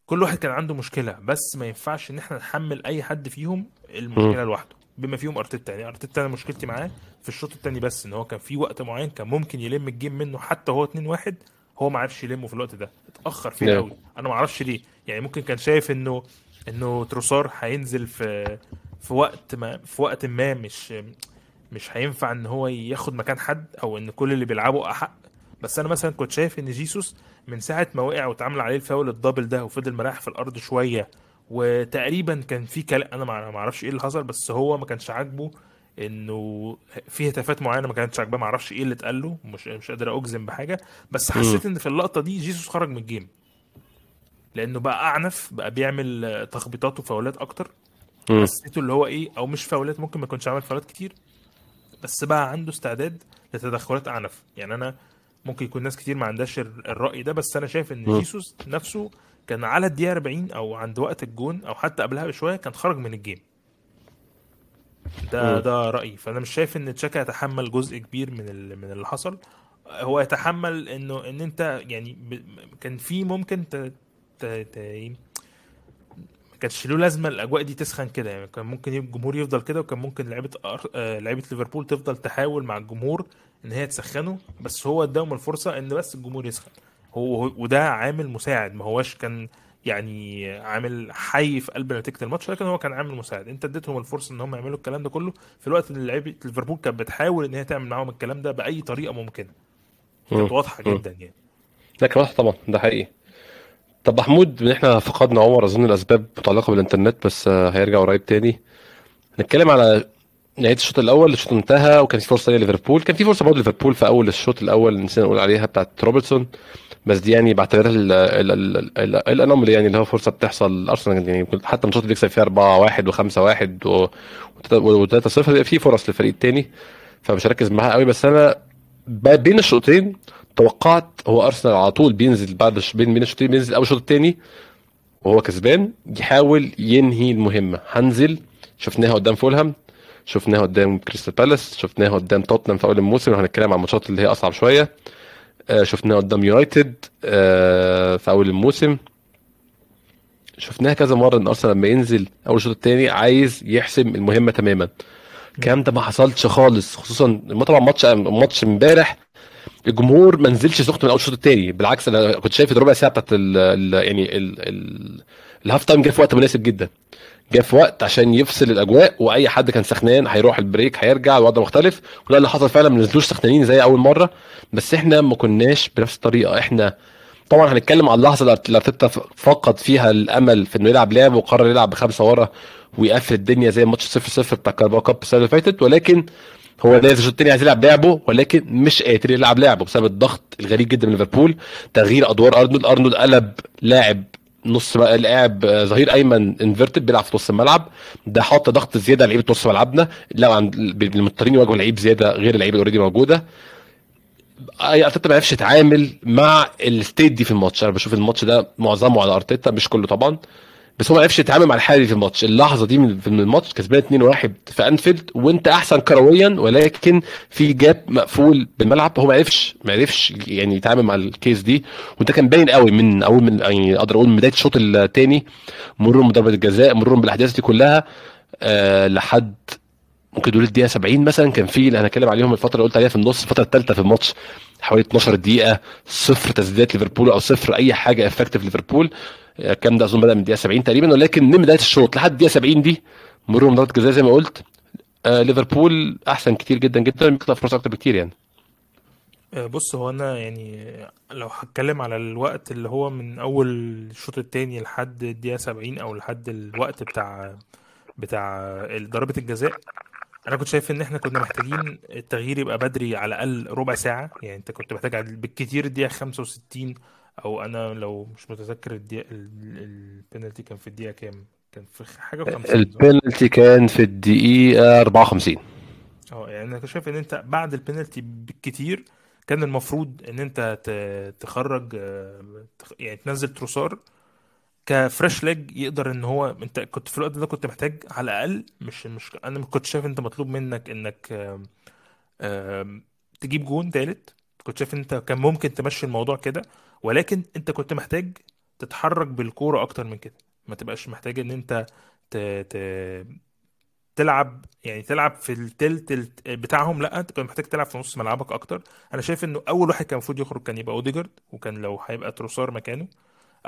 كل واحد كان عنده مشكله، بس ما ينفعش ان احنا نحمل اي حد فيهم المشكله لوحده، بما فيهم ارتيتا. يعني ارتيتا انا مشكلتي معاه في الشوط الثاني بس ان هو كان في وقت معين كان ممكن يلم الجيم منه، حتى هو 2-1 هو ما عرفش يلمه في الوقت ده، اتاخر فيه قوي. انا ما اعرفش ليه، يعني ممكن كان شايف انه تروسار هينزل في وقت ما مش هينفع ان هو ياخد مكان حد، او ان كل اللي بيلعبوا احق. بس انا مثلا كنت شايف ان جيسوس من ساعه ما وقع واتعمل عليه الفاول الدبل ده وفضل مريح في الارض شويه، وتقريبا كان في كلام انا ما اعرفش ايه اللي حصل، بس هو ما كانش عاجبه انه في هتافات معينه ما كانتش عاجباه، ما اعرفش ايه اللي اتقال له، مش قادر اجزم بحاجه. بس حسيت ان في اللقطه دي جيسوس خرج من الجيم لانه بقى اعنف، بقى بيعمل تخبيطات وفاولات اكتر. حسيته اللي هو ايه، او مش فاولات، ممكن ما يكونش عامل فاولات كتير بس بقى عنده استعداد لتدخلات اعنف. يعني انا ممكن يكون ناس كتير ما عندهاش الراي ده، بس انا شايف ان جيسوس نفسه كان على الدقيقه 40 او عند وقت الجون او حتى قبلها بشويه كان خرج من الجيم ده رايي. فانا مش شايف ان تشاكا يتحمل جزء كبير من اللي حصل. هو يتحمل انه ان انت يعني كان في ممكن ما كانش له لازمه الاجواء دي تسخن كده، يعني كان ممكن الجمهور يفضل كده، وكان ممكن لعيبه ليفربول تفضل تحاول مع الجمهور ان هي تسخنه، بس هو اداهم الفرصه ان بس الجمهور يسخن هو، وده عامل مساعد. ما هوش كان يعني عامل حي في قلب نتيجه الماتش، لكن هو كان عامل مساعد. انت اديتهم الفرصه ان هم يعملوا الكلام ده كله في الوقت اللي لعيبه ليفربول كانت بتحاول ان هي تعمل معاهم الكلام ده باي طريقه ممكنه. كانت واضحه جدا يعني، لكن واضح طبعا ده حقيقي. طب محمود، احنا فقدنا عمر اظن الاسباب متعلقه بالانترنت، بس هيرجع قريب تاني نتكلم على نهايه الشوط الاول. الشوط انتهى وكان في فرصه ليفربول، كان في فرصه برضه ليفربول في اول الشوط الاول نسينا نقول عليها بتاعه روبرتسون، بس دي يعني بعتبرها الانومالي، يعني اللي هو فرصه بتحصل ارسنال، يعني حتى الماتشات اللي بيكسب فيها 4-1 و5-1 و3-0 في فرص للفريق الثاني، فمش هركز معاها قوي. بس انا بين الشوطين توقعت هو ارسنال على طول بينزل بعد بين الشوطين، بينزل اول شوط الثاني وهو كسبان يحاول ينهي المهمه. هنزل شفناها قدام فولهام، شفناها قدام كريستال بالاس، شفناها قدام توتنهام في اول الموسم، وهنتكلم عن ماتشات اللي هي اصعب شويه. شفناها قدام يونايتد في اول الموسم، شفناها كذا مره ان ارسنال لما ينزل اول الشوط الثاني عايز يحسم المهمه تماما. الكلام ده ما حصلش خالص، خصوصا طبعا ماتش امبارح الجمهور ما نزلش سخط من اول الشوط الثاني، بالعكس انا كنت شايف الربع ساعه بتاعت يعني الهاف تايم جه في وقت مناسب جدا، جه في وقت عشان يفصل الاجواء، واي حد كان سخنان هيروح البريك هيرجع الوضع مختلف. وده اللي حصل فعلا، ما نزلوش سخنانين زي اول مره، بس احنا ما كناش بنفس الطريقه. احنا طبعا هنتكلم على اللحظه اللي ارتيتا فقد فيها الامل في انه يلعب لعب وقرر يلعب ب5 ورا ويقفل الدنيا زي ماتش 0-0 بتاع كارباو كاب السنه اللي فاتت، ولكن هو نازل الشوط الثاني عايز يلعب لعبه، ولكن مش قادر يلعب لعبه بسبب الضغط الغريب جدا من ليفربول. تغيير ادوار ارنولد قلب لاعب نص بقى، لاعب ظهير ايمن انفيرتد بيلعب في نص الملعب، ده حاطه ضغط زياده على لعيبه نص ملعبنا، لا مضطرين يواجهوا لعيب زياده غير اللعيبه اللي اوريدي موجوده. ارتيتا ما عرفش يتعامل مع الستيت دي في الماتش. انا بشوف الماتش ده معظمه على ارتيتا، مش كله طبعا، بس هو ما عرفش يتعامل مع الحالي في الماتش. اللحظه دي من الماتش كسبان 2-1 في انفيلد وانت احسن كرويا، ولكن في جاب مقفول بالملعب، هو ما عرفش يعني يتعامل مع الكيس دي، وده كان باين قوي من اول من يعني اقدر اقول من بدايه الشوط الثاني، مرورهم ضربه الجزاء، مرورهم بالاحداث دي كلها لحد ممكن دول الدقيقه 70 مثلا. كان في اللي هنتكلم عليهم الفتره اللي قلت عليها في النص، الفتره الثالثه في الماتش حوالي 12 دقيقه صفر تسديدات ليفربول او صفر اي حاجه افكتيف ليفربول. كام ده اظن بدا من الدقيقه 70 تقريبا، ولكن من بدايه الشوط لحد الدقيقه 70 دي مرهم ضربه جزاء زي ما قلت، ليفربول احسن كتير جدا جدا، بيطلع فرصه اكتر بكتير يعني. بص هو انا يعني لو هتكلم على الوقت اللي هو من اول الشوط الثاني لحد الدقيقه 70 او لحد الوقت بتاع ضربه الجزاء، انا كنت شايف ان احنا كنا محتاجين التغيير يبقى بدري على الاقل ربع ساعه يعني. انت كنت محتاج بالكتير الدقيقه 65، او انا لو مش متذكر الدقيقه البنالتي كان في الدقيقه كام، كان في حاجه و50، البنالتي كان في الدقيقه 54. يعني انا كنت شايف ان انت بعد البنالتي بالكتير كان المفروض ان انت تخرج يعني تنزل تروسار كفريش ليج، يقدر ان هو انت كنت في الوقت ده كنت محتاج على الاقل، مش انا كنت شايف انت مطلوب منك انك تجيب جون ثالث، كنت شايف انت كان ممكن تمشي الموضوع كده، ولكن انت كنت محتاج تتحرك بالكوره اكتر من كده، ما تبقاش محتاج ان انت تلعب في التلت بتاعهم، لا انت كنت محتاج تلعب في نص ملعبك اكتر. انا شايف انه اول واحد كان المفروض يخرج كان يبقى اوديجارد، وكان لو هيبقى تروسار مكانه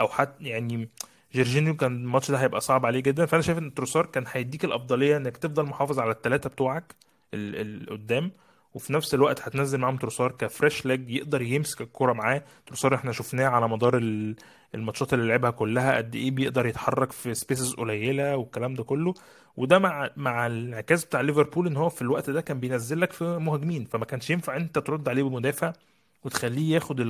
او حتى يعني جورجينيو، كان الماتش ده هيبقى صعب عليه جدا. فانا شايف ان تروسار كان هيديك الافضليه انك تفضل محافظ على الثلاثه بتوعك القدام، وفي نفس الوقت هتنزل معاهم تروسار كفريش ليج يقدر يمسك الكرة معاه. تروسار احنا شفناه على مدار الماتشات اللي لعبها كلها قد ايه بيقدر يتحرك في سبيسز قليله والكلام ده كله، وده مع الانعكاس بتاع ليفربول ان هو في الوقت ده كان بينزل لك في مهاجمين، فما كانش ينفع انت ترد عليه بمدافع وتخليه ياخد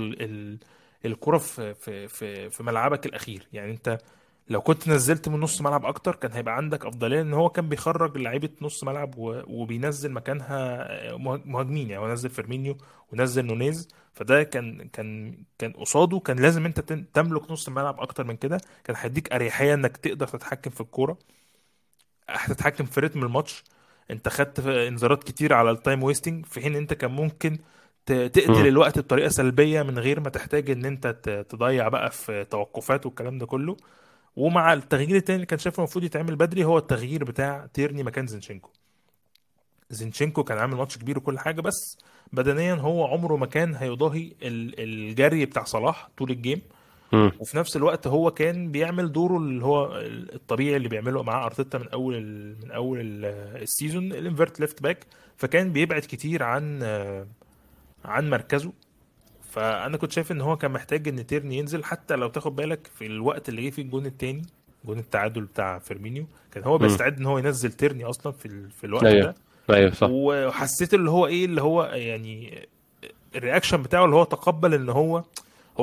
الكرة في ملعبك الاخير يعني. انت لو كنت نزلت من نص ملعب اكتر كان هيبقى عندك افضليه، ان هو كان بيخرج لعيبه نص ملعب وبينزل مكانها مهاجمين يعني، ونزل فيرمينيو ونزل نونيز، فده كان قصاده كان لازم انت تملك نص ملعب اكتر من كده، كان هيديك اريحيه انك تقدر تتحكم في الكوره، هتتحكم في رتم الماتش. انت خدت انذارات كتير على التايم ويستنج، في حين انت كان ممكن تقتل الوقت بطريقه سلبيه من غير ما تحتاج ان انت تضيع بقى في توقفات والكلام ده كله. ومع التغيير الثاني اللي كان شايفه المفروض يتعمل بدري، هو التغيير بتاع تيرني مكان زينشينكو كان عامل ماتش كبير وكل حاجه، بس بدنيا هو عمره ما كان هيضاهي الجري بتاع صلاح طول الجيم، وفي نفس الوقت هو كان بيعمل دوره اللي هو الطبيعي اللي بيعمله مع أرتيتا من اول السيزون، الانفيرت ليفت باك، فكان بيبعد كتير عن مركزه. فانا كنت شايف ان هو كان محتاج ان تيرني ينزل، حتى لو تاخد بالك في الوقت اللي جه فيه الجون الثاني، جون التعادل بتاع فيرمينيو، كان هو بيستعد ان هو ينزل تيرني اصلا في الوقت ده. ايوه صح. وحسيت اللي هو يعني الرياكشن بتاعه اللي هو تقبل ان هو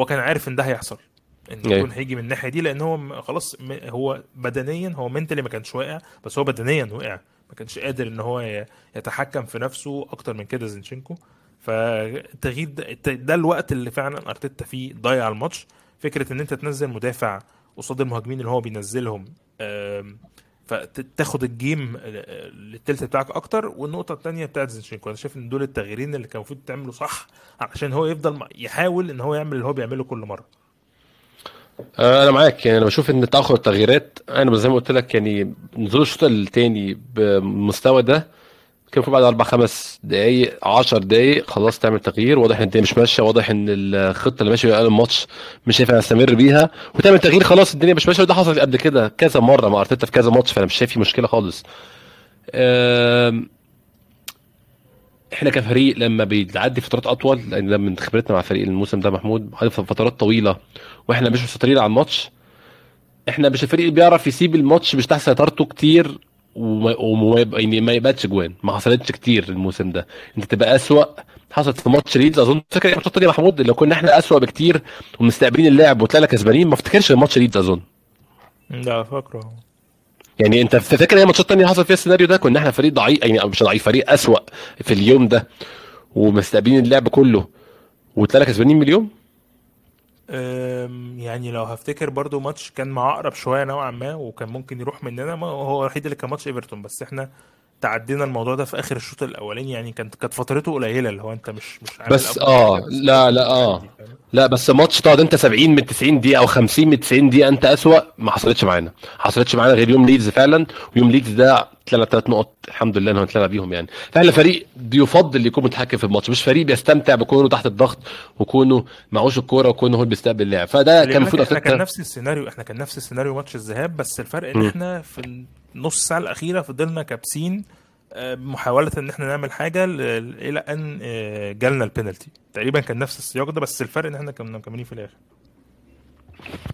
كان عارف ان ده هيحصل، ان الجون هيجي من الناحيه دي، لان هو خلاص هو بدنيا هو منتلي ما كانش واقع، بس هو بدنيا واقع، ما كانش قادر ان هو يتحكم في نفسه اكتر من كده زينشينكو. فالتغيير ده الوقت اللي فعلا أرتيتا فيه ضيع الماتش، فكرة ان انت تنزل مدافع قصاد المهاجمين اللي هو بينزلهم، فتاخد الجيم للثلثة بتاعك اكتر. والنقطة الثانية بتاعت زينشينكو، انا شايف ان دول التغييرين اللي كان المفروض تعمله صح، عشان هو يفضل يحاول ان هو يعمل اللي هو بيعمله كل مرة. انا معاك يعني، انا بشوف ان تأخر التغييرات، انا زي ما قلت لك يعني نزول الشوط الثاني بمستوى ده كان في بعد 4-5 دقايق 10 دقايق خلاص تعمل تغيير، واضح ان الدنيا مش ماشيه، واضح ان الخطه اللي ماشيه على الماتش مش هينفع نستمر بيها، وتعمل تغيير خلاص الدنيا مش ماشيه. وده حصل قبل كده كذا مره مع أرتيتا في كذا ماتش، فانا مش شايف في مشكله خالص. احنا كفريق لما بيعدي فترات اطول، لان من خبرتنا مع فريق الموسم ده محمود عدى فترات طويله واحنا مش مسيطرين على الماتش، احنا مش الفريق اللي بيعرف يسيب الماتش مش تحت سيطرته كتير وما يبقاش جوان. ما حصلتش كتير الموسم ده، انت تبقى اسوأ. حصلت في ماتش ليدز اظن، فاكر الماتش التاني يا محمود لو كنا احنا اسوأ بكتير ومستقبلين اللعب وطلعنا كسبانين؟ ما افتكرش الماتش ليدز اظن. لا فاكره يعني، انت فاكر الماتش التاني حصل فيها السيناريو ده، كنا احنا فريق ضعيف يعني، مش ضعيف، فريق اسوأ في اليوم ده ومستقبلين اللعب كله وطلعنا كسبانين من اليوم. يعني لو هفتكر برضو ماتش كان مع اقرب شويه نوعا ما وكان ممكن يروح مننا، ما هو الوحيد اللي كان ماتش ايفرتون، بس احنا تعدينا الموضوع ده في اخر الشوط الاولاني يعني، كانت فترته قليله اللي هو انت مش عامل بس لا بس ماتش ده انت 70 من 90 دقيقه او 50 من 90 دقيقه انت اسوأ. ما حصلتش معانا غير يوم ليدز فعلا، ويوم ليدز ده طلعنا 3 نقط الحمد لله ان هنطلع بيهم يعني. فاحنا فريق بيفضل يكون متحكم في الماتش، مش فريق بيستمتع بكونه تحت الضغط وكونه معهوش الكوره وكونه هو اللي بيستقبل اللعب. فده كان المفروض احنا كان نفس السيناريو ماتش الذهاب، بس الفرق ان احنا في النص ساعه الاخيره فضلنا كابسين محاولة ان احنا نعمل حاجة الى ان جالنا البينالتي. تقريبا كان نفس السياق ده، بس الفرق ان احنا كنا مكملين في الاخر.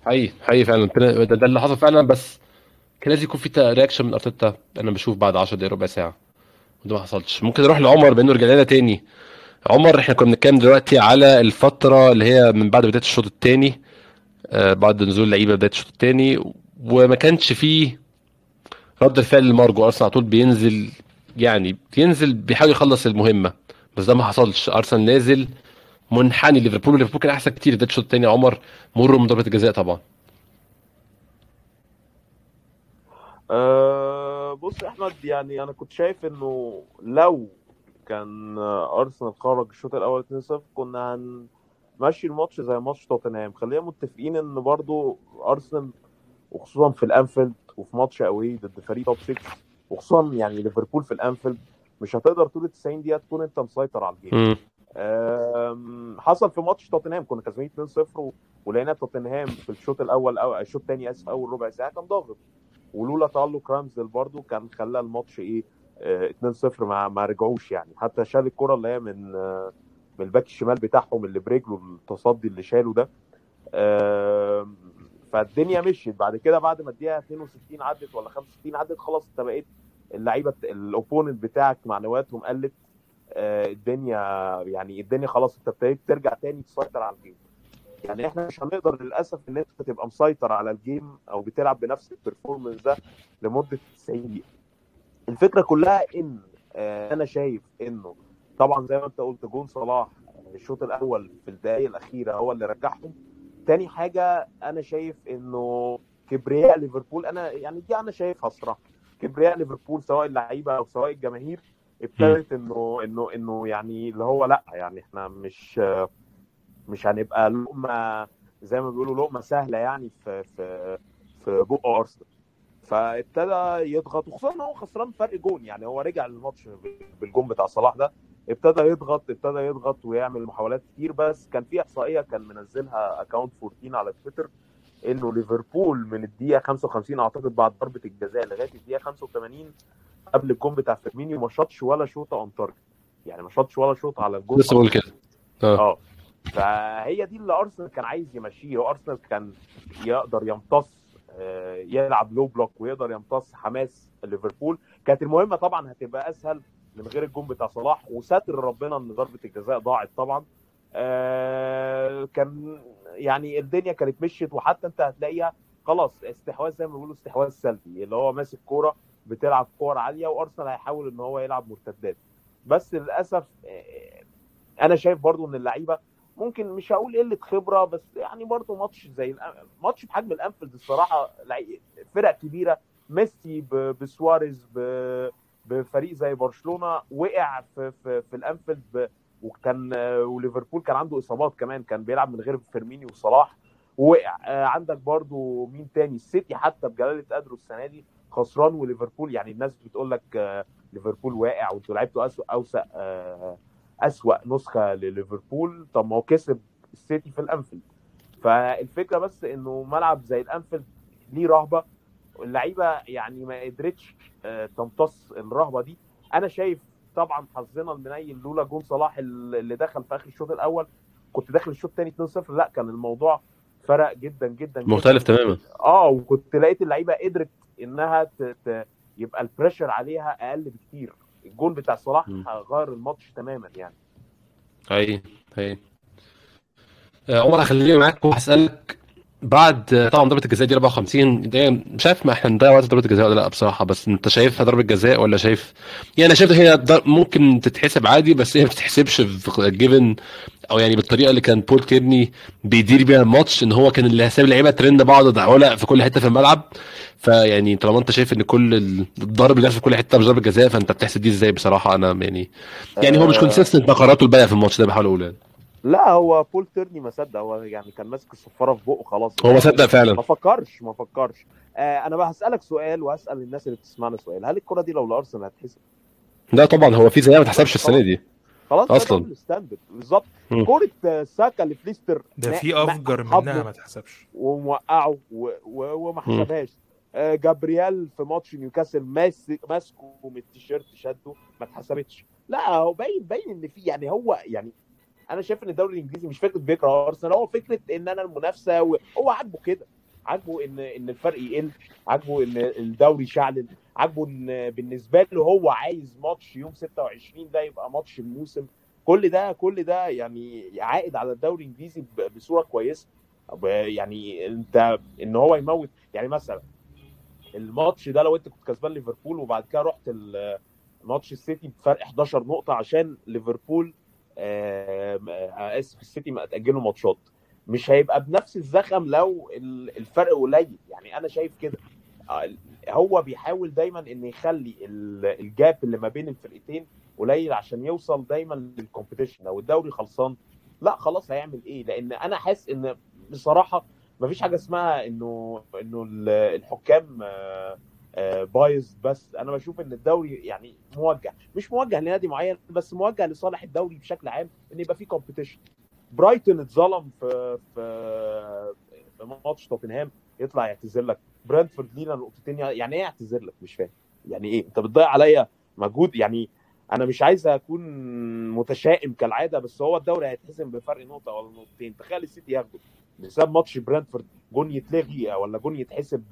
حقيقي فعلا ده اللي حصل فعلا، بس كان لازم يكون في رياكشن من ارتيتا. انا بشوف بعد 10 دقايق ربع ساعة وده ما حصلش. ممكن نروح لعمر بانه رجعنا تاني. عمر احنا كنا بنتكلم دلوقتي على الفترة اللي هي من بعد بداية الشوط الثاني، بعد نزول اللعيبة بداية الشوط الثاني، وما كانش فيه رد الفعل المرجو. ارسنال على طول بينزل، يعني بينزل بيحاول يخلص المهمة، بس ده ما حصلش. ارسنال نازل منحني ليفربول، وليفربول كان احسن كتير بداية الشوط الثاني. عمر مروا من ضربة الجزاء طبعا. بص احمد، يعني انا كنت شايف انه لو كان ارسنال خرج الشوط الاول 2-0 كنا هنمشي الماتش زي ماتش توتنهام. خلينا متفقين ان برضو ارسنال وخصوصا في الانفيلد وفي ماتش قوي ضد فريق توب 6، وخصوصا يعني ليفربول في الانفيلد مش هتقدر طول 90 دقيقه تكون انت مسيطر على الجيم. حصل في ماتش توتنهام كنا كسبانين 2-0 ولقينا توتنهام في الشوط الاول او الشوط الثاني اول ربع ساعه كان ضاغط، ولولا تعلق رامسديل برضو كان خلى الماتش 2-0 ما رجعوش. يعني حتى شال الكره اللي هي من الباك الشمال بتاعهم اللي برجله، التصدي اللي شاله ده. فالدنيا مشيت بعد كده، بعد ما الدقيقه 62 عدت ولا 65 عدت خلاص انت بقيت اللعيبه الاوبوننت بتاعك معنوياتهم قلت، الدنيا يعني الدنيا خلاص انت ابتديت ترجع تاني تسيطر على الجيم. يعني احنا مش هنقدر للاسف ان انت تبقى مسيطر على الجيم او بتلعب بنفس البرفورمانس ده لمده 90 دقيقه. الفكره كلها ان انا شايف انه طبعا زي ما انت قلت جون صلاح الشوط الاول في الدقائق الاخيره هو اللي رجعهم. تاني حاجه انا شايف انه كبرياء ليفربول، انا يعني دي انا شايفها صراحه كبرياء ليفربول سواء اللعيبه او سواء الجماهير، ابتدت انه يعني اللي هو لا، يعني احنا مش هنبقى لقمه زي ما بيقولوا لقمه سهله يعني في بوق ارسنال. فابتدى يضغط، وخصوصا هو خسران فرق جون، يعني هو رجع للماتش بالجون بتاع صلاح ده، ابتدى يضغط ويعمل محاولات كتير. بس كان في احصائيه كان منزلها اكاونت 14 على تويتر انه ليفربول من الدقيقه 55 اعتقد بعد ضربه الجزاء لغايه الدقيقه 85 قبل الجون بتاع فيرمينيو ما شاطش ولا شوطه اون تارجت، يعني ما شاطش ولا شوطه على الجون. بس بقول كده فهي دي اللي ارسنال كان عايز يمشيه. وارسنال كان يقدر يمتص، يلعب لو بلوك ويقدر يمتص حماس ليفربول. كانت المهمه طبعا هتبقى اسهل من غير الجون بتاع صلاح، وساتر ربنا ان ضربه الجزاء ضاعت طبعا. كان يعني الدنيا كانت مشيت، وحتى انت هتلاقيها خلاص استحواذ زي ما بيقولوا استحواذ سلبي، اللي هو ماسك كوره بتلعب كور عاليه وارسنال هيحاول ان هو يلعب مرتدات. بس للاسف انا شايف برضو ان اللعيبه ممكن مش هقول قله خبره، بس يعني برضو ماتش زي ماتش بحجم الانفيلد الصراحه فرق كبيره، ميسي بسواريز بفريق زي برشلونه وقع في الانفيلد، وكان وليفربول كان عنده اصابات كمان، كان بيلعب من غير فيرمينيو وصلاح وقع. عندك برضو مين تاني، السيتي حتى بجلاله قدره السنه دي خسران وليفربول، يعني الناس بتقول لك ليفربول واقع وانتوا لعبتوا أسوأ نسخة لليفربول. طب ما هو كسب السيتي في الأنفيلد. فالفكرة بس إنه ملعب زي الأنفيلد ليه رهبة، اللعيبة يعني ما قدرتش تمتص الرهبة دي. أنا شايف طبعا حظنا المنيل لولا جون صلاح اللي دخل في آخر الشوط الأول، كنت داخل الشوط الثاني 2-0 لا كان الموضوع فرق جدا جدا مختلف تماما. وكنت لقيت اللعيبة قدرت إنها يبقى البريشر عليها أقل بكتير. الجول بتاع صلاح غير الماتش تماما يعني. هاي عمر خليني معاك وهسألك بعد طبعا ضربة الجزاء دي 54 دقيقة، مش عارف ما احنا نضيع وقت ضربة الجزاء ولا لا بصراحة، بس انت شايفها ضربة جزاء ولا شايف؟ يعني انا شايف هي ممكن تتحسب عادي، بس هي ما بتتحسبش في جيفن، او يعني بالطريقة اللي كان بول تيرني بيدير بيها الماتش، ان هو كان اللي هساب اللعيبة ترند بعض ضعولة في كل حتة في الملعب. فيعني طالما انت شايف ان كل الضرب اللي في كل حتة مش ضربة جزاء، فانت بتحسب دي ازاي بصراحة؟ انا يعني هو مش كونسيستنت بقراراته الباقية في الماتش ده بحاول اقوله. لا هو بول تيرني ما صدق، هو يعني كان ماسك الصفاره في بقه خلاص، هو ما صدق فعلا، ما فكرش. انا بقى هسالك سؤال وهسال الناس اللي بتسمعنا سؤال، هل الكره دي لو الارسنال هتحسب؟ لا طبعا، هو في زيها ما تحسبش السنه دي خلاص اصلا بالظبط. كره ساكا اللي فليستر ده في افجر منها ما تحسبش، وموقعه وما حسبهاش. جابرييل في ماتش نيوكاسل ماسكه من التيشيرت شده ما اتحسبتش. لا هو باين ان في يعني هو يعني انا شايف ان الدوري الانجليزي مش فكره بيكره ارسنال, هو فكره ان انا المنافسه, وهو عاجبه كده, عاجبه ان الفرق يقل, عاجبه ان الدوري شعل, عاجبه ان بالنسبه له هو عايز ماتش يوم 26 ده يبقى ماتش الموسم. كل ده يعني عائد على الدوري الانجليزي بصوره كويسه. يعني انت ان هو يموت يعني مثلا الماتش ده لو انت كنت كسبان ليفربول وبعد كده رحت الماتش السيتي بفرق 11 نقطه عشان ليفربول اسف السيتي ما اتاجلوا ماتشات, مش هيبقى بنفس الزخم لو الفرق قليل. يعني انا شايف كده هو بيحاول دايما ان يخلي الجاب اللي ما بين الفرقتين قليل عشان يوصل دايما للكومبيتيشن. لو الدوري خلصان لا خلاص هيعمل ايه, لان انا حاسس ان بصراحه مفيش حاجه اسمها انه الحكام بايظ, بس انا بشوف ان الدوري يعني موجه, مش موجه لنادي معين بس موجه لصالح الدوري بشكل عام, ان يبقى فيه كومبيتيشن. برايتون اتظلم في ماتش توتنهام, يطلع يعتذر لك. برنتفورد لينا نقطتين, يعني ايه يعتذر لك؟ مش فاهم يعني ايه, انت بتضيع عليا مجهود. يعني انا مش عايز اكون متشائم كالعاده, بس هو الدوري هيتحسم بفرق نقطه ولا نقطتين. تخيل السيتي ياخده بسبب ماتش برنتفورد, جون يتلغي ولا جون يتحسب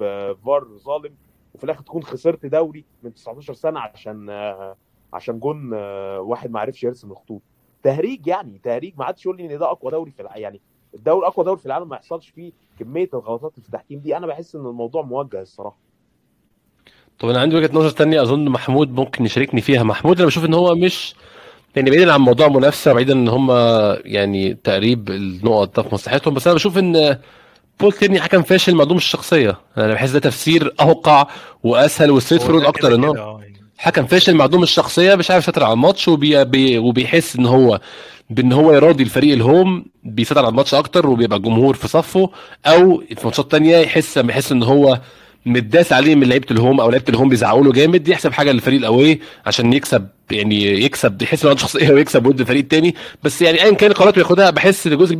فار ظالم, وفي الاخر تكون خسرت دوري من 19 سنه عشان جون واحد ما عرفش يرسم الخطوط. تهريج يعني تهريج, ما عادش يقول لي ان ده اقوى دوري في العالم. يعني الدوري اقوى دوري في العالم ما يحصلش فيه كميه الغلطات في التحكيم دي. انا بحس ان الموضوع موجه الصراحه. طب انا عندي وجهه نظر تانية اظن محمود ممكن يشاركني فيها. محمود انا بشوف ان هو مش يعني بعيدا عن موضوع منافسه, بعيدا ان هم يعني تقريب النقط في مصلحتهم, بس انا بشوف ان بول تيرني حكم فاشل معدوم الشخصيه. انا بحس ده تفسير اوقع واسهل والسيت فرود اكتر, انه حكم فاشل معدوم الشخصيه, مش عارف يسيطر على الماتش, وبيحس ان هو بان هو يراضي الفريق الهوم, بيسيطر على الماتش اكتر وبيبقى الجمهور في صفه, او في ماتشات تانية يحس ان هو متداس عليه من لعيبه الهوم, او لعيبه الهوم بيزعقوا له جامد, يحسب حاجه للفريق الاوي عشان يكسب يحس ان هو شخصيه ويكسب ود الفريق الثاني. بس يعني ايا كان القرارات بياخدها بحس الجزء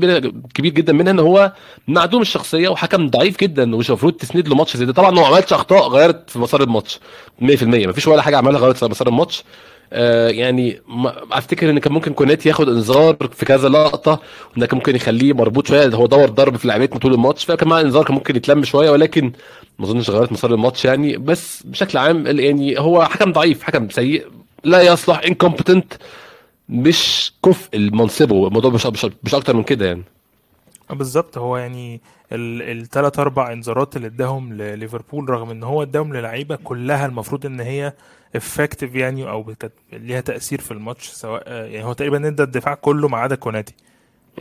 كبير جدا منها ان هو معدوم الشخصيه وحكم ضعيف جدا, ومش المفروض تسند له ماتش زي ده. طبعا هو ما عملش اخطاء غيرت في مسار الماتش 100%, ما فيش ولا حاجه عملها غيرت في مسار الماتش. يعني افتكر ان كان ممكن كونيتي ياخد انذار في كذا لقطه, وان كان ممكن يخليه مربوط شويه, هو دور ضرب في لعبتنا طول الماتش, فكان مع انذار كان ممكن يتلم شويه, ولكن ما اظنش غيرت مسار الماتش يعني. بس بشكل عام يعني هو حكم ضعيف, حكم سيء, لا يصلح انكومبتنت, مش كفء المنصبه, الموضوع مش اكتر من كده يعني. بالظبط, هو يعني الثلاث اربع انذارات اللي اداهم لليفربول رغم ان هو اداهم للعيبه كلها المفروض ان هي effective يعني, او ليها تاثير في الماتش, سواء يعني هو تقريبا ادى الدفاع كله ما عدا كوناتي,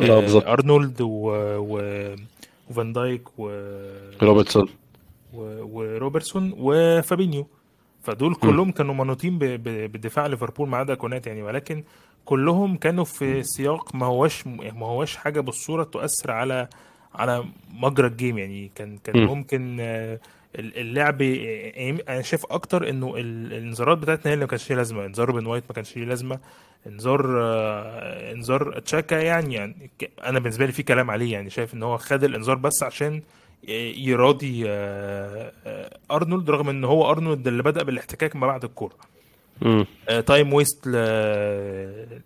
ارنولد وفان دايك وروبرتسون وفابينيو, فدول كلهم كانوا منوطين بدفاع ليفربول ما عدا كوناتي يعني, ولكن كلهم كانوا في سياق ما هوش حاجه بالصوره تؤثر على مجرى الجيم يعني. كان ممكن اللعب. انا شايف اكتر انه الانذارات بتاعتنا هي اللي ما كانش ليه لازمه. انذار بن وايت ما كانش ليه لازمه, انذار تشاكا يعني انا بالنسبه لي في كلام عليه يعني, شايف ان هو خد الانذار بس عشان يراضي ارنولد, رغم ان هو ارنولد اللي بدا بالاحتكاك ما بعد الكوره. تايم ويست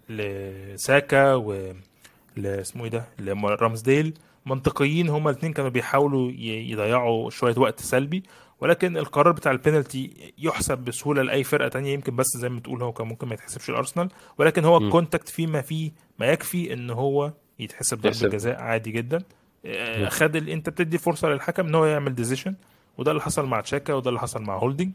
لساكا و اسمه ايه ده لرامسديل, منطقيين هما الاثنين, كانوا بيحاولوا يضيعوا شويه وقت سلبي, ولكن القرار بتاع البينالتي يحسب بسهوله لاي فرقه تانية يمكن, بس زي ما بتقول هو كان ممكن ما يتحسبش الارسنال, ولكن هو الكونتاكت فيه ما يكفي ان هو يتحسب ضربه جزاء عادي جدا. خد انت بتدي فرصه للحكم ان هو يعمل ديسيشن, وده اللي حصل مع تشاكا وده اللي حصل مع هولدينج.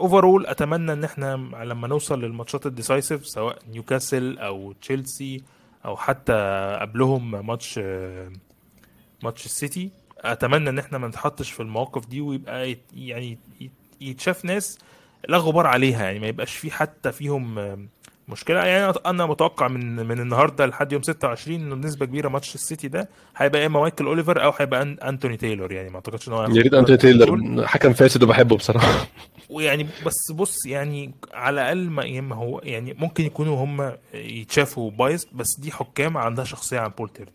اوفرول اتمنى ان احنا لما نوصل للماتشات الديسايسيف سواء نيوكاسل او تشيلسي او حتى قبلهم ماتش السيتي, اتمنى ان احنا ما نتحطش في المواقف دي, ويبقى يعني يتشاف ناس لا غبار عليها يعني, ما يبقاش في حتى فيهم مشكله يعني. انا متوقع من النهارده لحد يوم 26 انه بنسبه كبيره ماتش السيتي ده هيبقى اما مايكل اوليفر او هيبقى انتوني تايلور يعني. ما اعتقدش ان هو يا ريت انتوني تايلور, حكم فاسد وبحبه بصراحه ويعني بس بص يعني على الاقل ما هو يعني ممكن يكونوا هم يتشافوا بايظ, بس دي حكام عندها شخصيه عن بولتر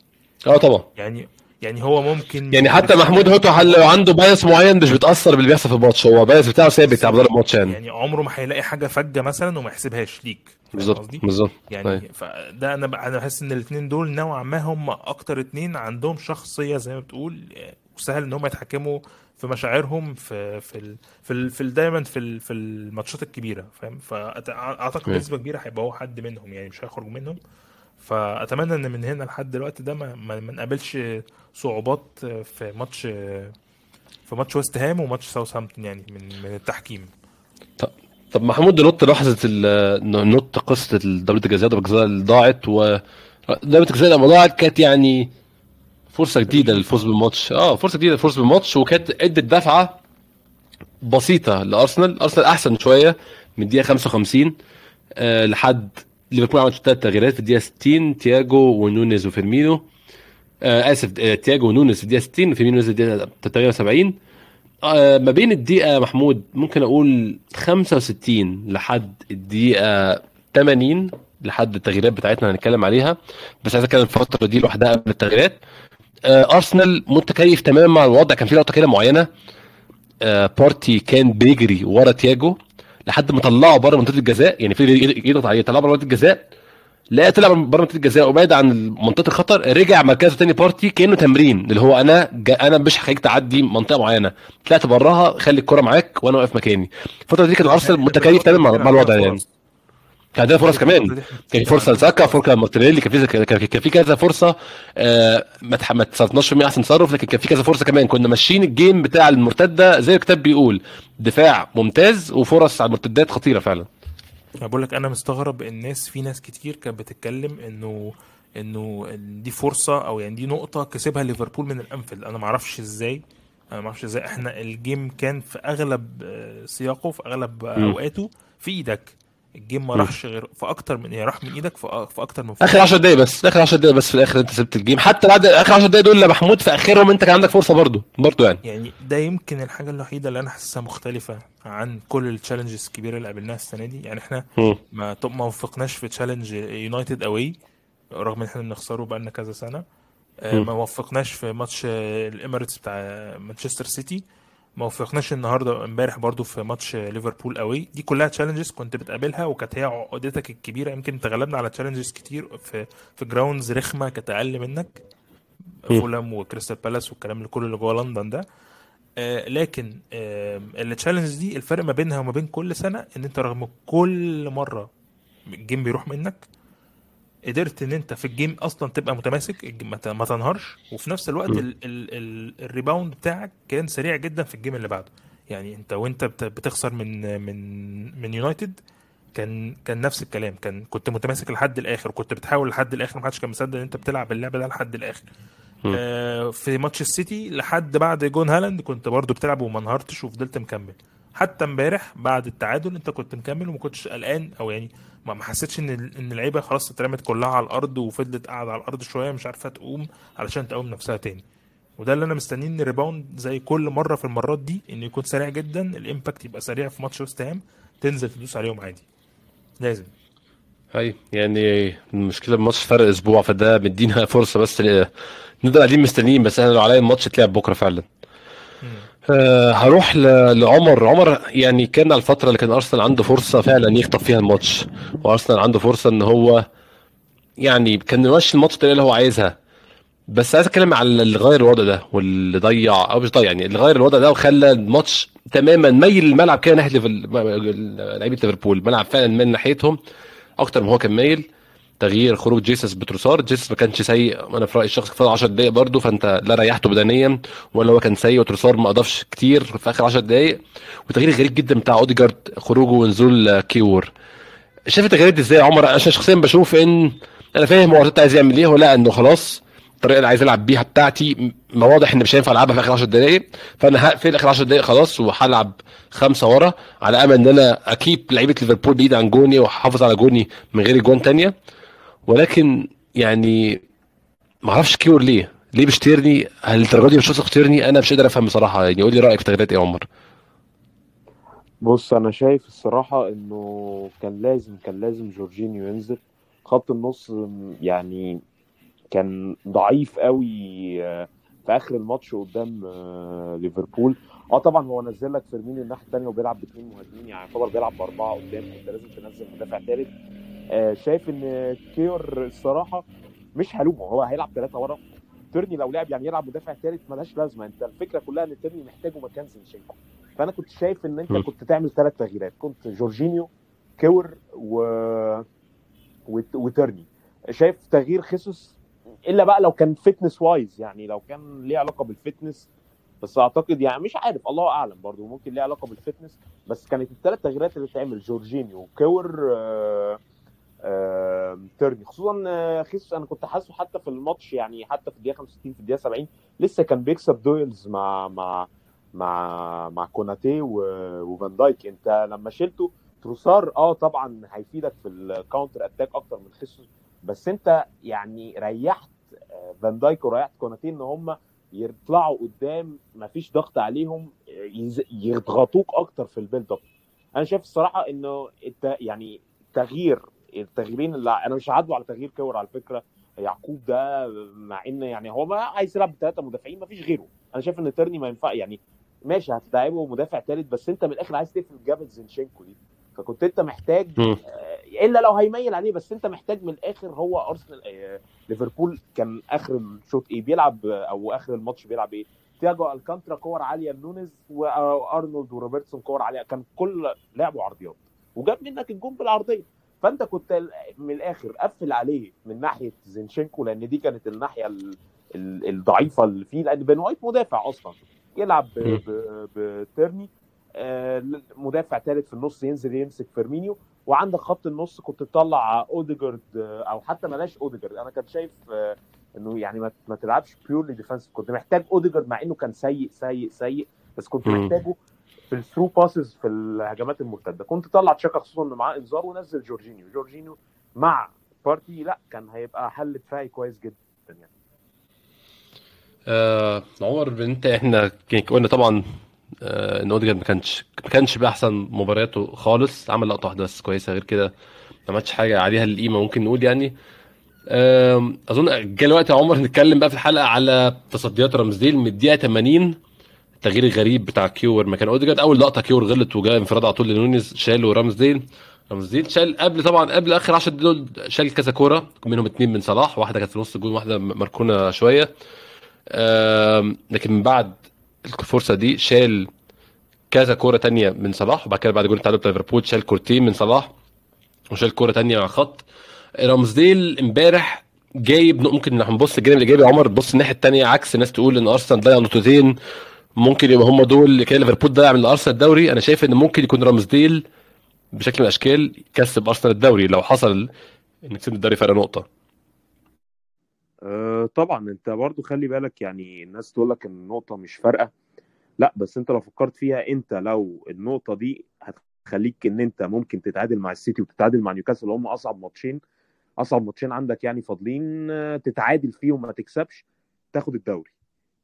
طبعا يعني يعني هو ممكن يعني حتى محمود هوتو لو عنده بايس معين مش بتاثر باللي بيحصل في الماتش, هو بايس بتاعه ثابت على مدار الماتش يعني عمره ما هيلاقي حاجه فجه مثلا وما يحسبهاش ليك بالظبط يعني هي. فده انا بحس ان الاثنين دول نوعا ما هم اكتر اثنين عندهم شخصيه زي ما بتقول, وسهل ان هم يتحكموا في مشاعرهم في دايما في الماتشات الكبيره, فاهم؟ فاعتقد بنسبه كبيره هيبقى هو حد منهم, يعني مش هيخرج منهم. فأتمنى أن من هنا لحد دلوقتي ده ما نقابلش صعوبات في ماتش ويست هام وماتش ساوثهامبتون يعني من التحكيم. طب محمود نط لحظة نط قصة ضربة الجزاء, ضربة الجزاء اللي ضاعت, وضربة الجزاء لما ضاعت كانت يعني فرصة جديدة للفوز بالماتش, وكانت عدة دفعة بسيطة لأرسنال. أرسنال أحسن شوية من دقيقة 55 لحد ليفربول عملت 3 تغييرات في الدقيقه 60, تياجو ونونيز وفيرمينيو, تياجو ونونيز في الدقيقه 60 وفيرمينيو في الدقيقه 73. ما بين الدقيقه محمود ممكن اقول 65 لحد الدقيقه 80 لحد التغييرات بتاعتنا هنتكلم عليها, بس عايز اتكلم الفتره دي لوحدها قبل التغييرات. ارسنال متكيف تماما مع الوضع, كان في لقطه كده معينه بارتي كان بيجري ورا تياجو لحد ما طلعوا بره منطقه الجزاء, يعني في يضغط عليه طلع بره منطقه الجزاء, لا طلع بره منطقه الجزاء وبعد عن منطقه الخطر, رجع مركزه تاني بارتي كانه تمرين اللي هو انا مش هخليك تعدي منطقه معينه, طلعت براها خلي الكره معاك وانا واقف مكاني. الفتره دي كان ارسنال متكيف تماما مع الوضع, يعني كان عندنا فرص كمان, كان فرصه لساكا, فرصه مارتينيلي, كان في كذا فرصه, ما تصرفناش في احسن تصرف, لكن كان في كذا فرصه كمان. كنا ماشيين الجيم بتاع المرتده زي الكتاب بيقول, دفاع ممتاز وفرص على المرتدات خطيره فعلا. بقول لك انا مستغرب الناس, في ناس كتير كانت بتتكلم انه دي فرصه او يعني دي نقطه كسبها ليفربول من الأنفيلد. انا ما اعرفش ازاي احنا الجيم كان في اغلب سياقه في اغلب اوقاته في ايدك, الجيم ما راحش غير في اكتر من راح من ايدك في اكتر من اخر 10 دقايق بس, في الاخر انت سبت الجيم. حتى بعد اخر 10 دقايق دول يا محمود في اخرهم انت كان عندك فرصه برضو يعني ده يمكن الحاجه الوحيده اللي انا حاسسها مختلفه عن كل التشالنجز الكبيره اللي قابلناها السنه دي. يعني احنا ما وفقناش في تشالنج يونايتد اوي رغم ان احنا بنخسره بقالنا كذا سنه, ما وفقناش في ماتش الاميريتس بتاع مانشستر سيتي, ما وفقناش النهارده امبارح برضو في ماتش ليفربول اوي. دي كلها تشالنجز كنت بتقابلها وكانت هي عقدتك الكبيره. يمكن تغلبنا على تشالنجز كتير في جراوندز رخمه كانت اقل منك, فولهام وكريستال بالاس والكلام اللي كله اللي جوه لندن ده, لكن التشالنجز دي الفرق ما بينها وما بين كل سنه ان انت رغم كل مره الجيم بيروح منك قدرت ان انت في الجيم اصلا تبقى متماسك ما تنهارش, وفي نفس الوقت الريباوند بتاعك كان سريع جدا في الجيم اللي بعده. يعني انت وانت بتخسر من يونايتد كان نفس الكلام, كنت متماسك لحد الاخر, كنت بتحاول لحد الاخر, ما حدش كان مصدق ان انت بتلعب اللعبه ده لحد الاخر. في ماتش السيتي لحد بعد جون هالاند كنت برضو بتلعب وما انهارتش وفضلت مكمل. حتى امبارح بعد التعادل انت كنت مكمل وما كنتش قلقان, او يعني ما حسيتش ان اللعيبه خلاص اترمت كلها على الارض وفضلت قاعده على الارض شويه مش عارفه تقوم علشان تقوم نفسها تاني. وده اللي انا مستنيه, ان الريباوند زي كل مره في المرات دي انه يكون سريع جدا, الامباكت يبقى سريع في ماتش ويست هام, تنزل تدوس عليهم عادي لازم. هاي يعني المشكله بماتش فرق اسبوع, فده مدينا فرصه بس نقدر قاعدين مستنيين, بس احنا لو علينا الماتش اتلعب بكره فعلا. هروح لعمر يعني كان على الفترة اللي كان أرسنال عنده فرصة فعلا يخطف فيها الماتش, وأرسنال عنده فرصة ان هو يعني كان يمشي الماتش اللي هو عايزها, بس عايز اتكلم على اللي غير الوضع ده واللي ضيع او مش ضيع, يعني اللي غير الوضع ده وخلى الماتش تماما ميل الملعب كده ناحية لعيبة ليفربول, ملعب فعلا من ناحيتهم اكتر ما هو كان ميل. تغيير خروج جيسوس بتروسار, جيسوس ما كانش سيء انا في رايي الشخصي في 10 دقايق برضو, فانت لا ريحته بدنيا ولا هو كان سيء, وتروسار ما اضافش كتير في اخر 10 دقايق. وتغيير غريب جدا بتاع اوديجارد, خروجه ونزول كيور. شايف التغييرات دي ازاي يا عمر؟ انا شخصيا بشوف ان انا فاهم هو ارتيتا عايز يعمل ايه, ولا انه خلاص الطريقه اللي عايز العب بيها بتاعتي ما واضح ان مش هينفع العبها في اخر 10 دقايق, فانا هقفل اخر 10 دقايق خلاص وهلعب 5 ورا على امل ان انا اكيب لعيبه ليفربول بعيد عن جوني واحافظ على جوني من غير جون تانية. ولكن يعني ما اعرفش كيور ليه مش تيرني, هل الدرجه دي مش واثق تيرني؟ انا مش قادر افهم بصراحه. يعني قول لي رايك في تغييرات ايه يا عمر. بص انا شايف الصراحه انه كان لازم جورجينيو ينزل خط النص, يعني كان ضعيف قوي في اخر الماتش قدام ليفربول. طبعا هو نزل لك فيرمينيو الناحيه الثانيه وبيلعب باثنين مهاجمين، يعني يعتبر بيلعب باربعه قدام، انت لازم تنزل مدافع ثالث. شايف ان كيور الصراحه مش هلومه، هو هيلعب ثلاثه ورا. تيرني لو لعب يعني يلعب مدافع ثالث ملهاش لازمه، انت الفكره كلها ان تيرني محتاجه مكان زينشينكو. فانا كنت شايف ان انت كنت تعمل ثلاث تغييرات، كنت جورجينيو كيور وتيرني. شايف تغيير خيسوس الا بقى لو كان فيتنس وايز، يعني لو كان ليه علاقه بالفيتنس، بس اعتقد يعني مش عارف، الله اعلم، برضو ممكن ليه علاقه بالفيتنس. بس كانت الثلاث تغييرات اللي اتعمل جورجينيو وكيور تيرني، خصوصا خيسوس انا كنت حاسه حتى في الماتش، يعني حتى في الدقيقه 65 في الدقيقه 70 لسه كان بيكسب دويلز مع كوناتي وفان دايك. انت لما شلته تروسار طبعا هيفيدك في الكاونتر اتاك اكتر من خيسوس، بس انت يعني ريحت فان دايك وريحت كوناتي ان هم يطلعوا قدام، مفيش ضغط عليهم، يضغطوك اكتر في البيلد اب. انا شايف الصراحه انه يعني التغييرين اللي انا مش هعدوا على تغيير كور على فكره يعقوب ده، مع ان يعني هو ما عايز يلعب بثلاثه مدافعين مفيش غيره. انا شايف ان تيرني ما ينفع، يعني ماشي هتلاعبه مدافع ثالث، بس انت من الاخر عايز تقفل جبهه زينشينكو دي، فكنت انت محتاج الا لو هيميل عليه، بس انت محتاج من الاخر. هو ارسنال ليفربول كان اخر الشوط بيلعب او اخر الماتش بيلعب تياجو الكانترا كور عاليه لنونيز وارنولد وروبرتسون كور عاليه، كان كل لعبه عرضيات وجاب منك الجون بالعرضيه. فانت كنت من الاخر قفل عليه من ناحيه زينشينكو، لان دي كانت الناحيه الضعيفه اللي فيه، لان بن وايت مدافع اصلا يلعب بتيرني مدافع ثالث في النص ينزل يمسك فيرمينيو، وعندك خط النص كنت تطلع اوديجارد او حتى ملاش اوديجارد. انا كنت شايف انه يعني ما تلعبش بيورلي ديفنس، كنت محتاج اوديجارد مع انه كان سيء سيء سيء، بس كنت محتاجه في الثرو باسز في الهجمات المرتده. كنت طلع تشاكا خصوصا ان معاه انذار، ونزل جورجينيو مع بارتي، لا كان هيبقى حل دفاعي كويس جدا يعني. عمر انت احنا قلنا طبعا ان اوديجارد ما كانش باحسن مبارياته خالص، عمل لقطه واحده بس كويسه، غير كده ما عملش حاجه عليها القيمه ممكن نقول يعني. اظن جه الوقت يا عمر نتكلم بقى في الحلقه على تصديات رامسديل من الدقيقه 80، التغيير الغريب بتاع كيور مكان اوديجارد. اول لقطه كيور غلط وجاء انفراد على طول لنونيز، شاله رامسديل شال قبل اخر 10 دول شال كذا كوره، منهم 2 من صلاح، واحده كانت في نص الجون، واحده مركونه شويه. لكن من بعد الفرصه دي شال كذا كوره تانية من صلاح، وبعد كده بعد جول التعادل بتاع ليفربول شال كورتين من صلاح وشال كوره تانية على خط رامسديل. امبارح جايب، ممكن هنبص الجانب اللي جايب يا عمر، تبص الناحيه التانية عكس الناس تقول ان ارسنال ضيع نقطتين، ممكن يبقى هم دول اللي كان ليفربول ضيع من ارسنال الدوري. انا شايف ان ممكن يكون رامسديل بشكل من الاشكال كسب ارسنال الدوري، لو حصل ان كسب الدوري فرق نقطه. طبعا انت برضو خلي بالك، يعني الناس تقول لك ان النقطه مش فارقه، لا بس انت لو فكرت فيها، انت لو النقطه دي هتخليك ان انت ممكن تتعادل مع السيتي وتتعادل مع نيوكاسل، هم اصعب ماتشين عندك يعني فاضلين، تتعادل فيهم ما تكسبش تاخد الدوري.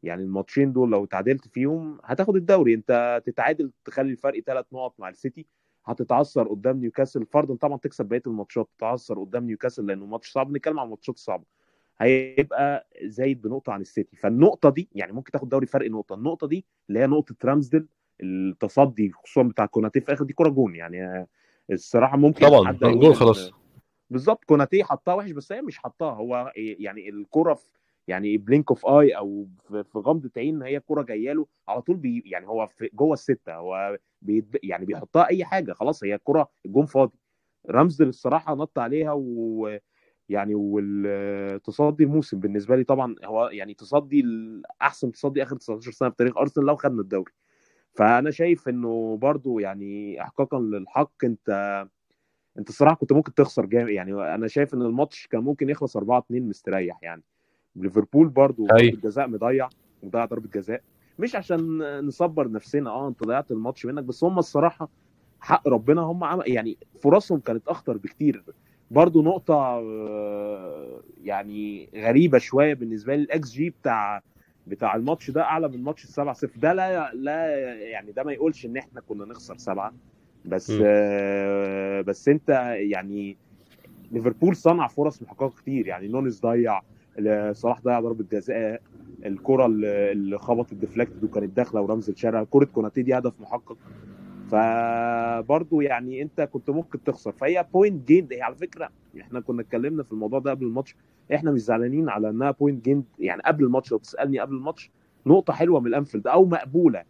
يعني الماتشين دول لو تعادلت فيهم هتاخد الدوري، انت تتعادل تخلي الفرق 3 نقط مع السيتي، هتتعثر قدام نيوكاسل فرضا، طبعا تكسب بقيه الماتشات، تتعثر قدام نيوكاسل لانه ماتش صعب، نتكلم عن ماتشات صعبه، هيبقى زايد بنقطه عن السيتي. فالنقطه دي يعني ممكن تاخد دوري فرق نقطه، النقطه دي اللي هي نقطه رامسديل، التصدي خصوصا بتاع كوناتي في اخر دي كره جون، يعني الصراحه ممكن طبعا جون خلاص بالظبط، كوناتي حطها وحش بس هي مش حطها، هو يعني الكره يعني بلينك اوف اي او في غمضه عين، هي الكره جايه له على طول، يعني هو جوه السته، هو يعني بيحطها اي حاجه، خلاص هي الكره الجون فاضي. رامسديل الصراحه نط عليها، ويعني والتصدي الموسم بالنسبه لي طبعا هو يعني تصدي احسن تصدي اخر 19 سنه في تاريخ ارسنال لو خدنا الدوري. فانا شايف انه برضو يعني احقاقا للحق، انت الصراحه كنت ممكن تخسر جامد، يعني انا شايف ان الماتش كان ممكن يخلص 4-2 مستريح يعني. ليفربول برضو الجزاء مضيع ضربه جزاء، مش عشان نصبر نفسنا انت ضيعت الماتش منك، بس هم الصراحه حق ربنا هم يعني فرصهم كانت اخطر بكتير. برضو نقطه يعني غريبه شويه بالنسبه لي، الاكس جي بتاع الماتش ده اعلى من ماتش 7-0 ده، لا يعني ده ما يقولش ان احنا كنا نخسر 7 بس. بس انت يعني ليفربول صنع فرص محققه كتير، يعني نونز ضيع، صلاح ضيع ضربه جزاء، الكره اللي خبطت ديفلكتد وكانت داخله ورمز الشارع، كره كوناتي دي هدف محقق. فبرضه يعني انت كنت ممكن تخسر، فهي بوينت جيند. هي على فكره احنا كنا اتكلمنا في الموضوع ده قبل الماتش، احنا مش زعلانين على انها بوينت جيند يعني قبل الماتش. لو بتسالني قبل الماتش نقطه حلوه من الانفيلد او مقبوله،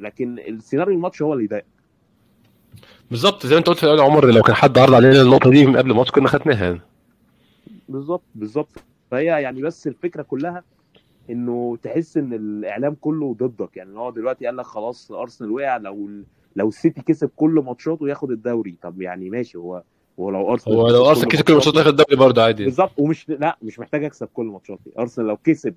لكن السيناريو الماتش هو اللي يضايق. بالظبط زي ما انت قلت يا عمر، لو كان حد عرض علينا النقطه دي من قبل الماتش كنا خدناها. بالظبط بالظبط. فهي يعني بس الفكره كلها انه تحس ان الاعلام كله ضدك، يعني هو دلوقتي قال لك خلاص ارسنال وقع، لو السيتي كسب كل ماتشاته ياخد الدوري. طب يعني ماشي، هو لو ارسنال كسب كل ماتشاته ياخد الدوري برضه عادي. بالظبط، ومش لا مش محتاج اكسب كل ماتشاتي. ارسنال لو كسب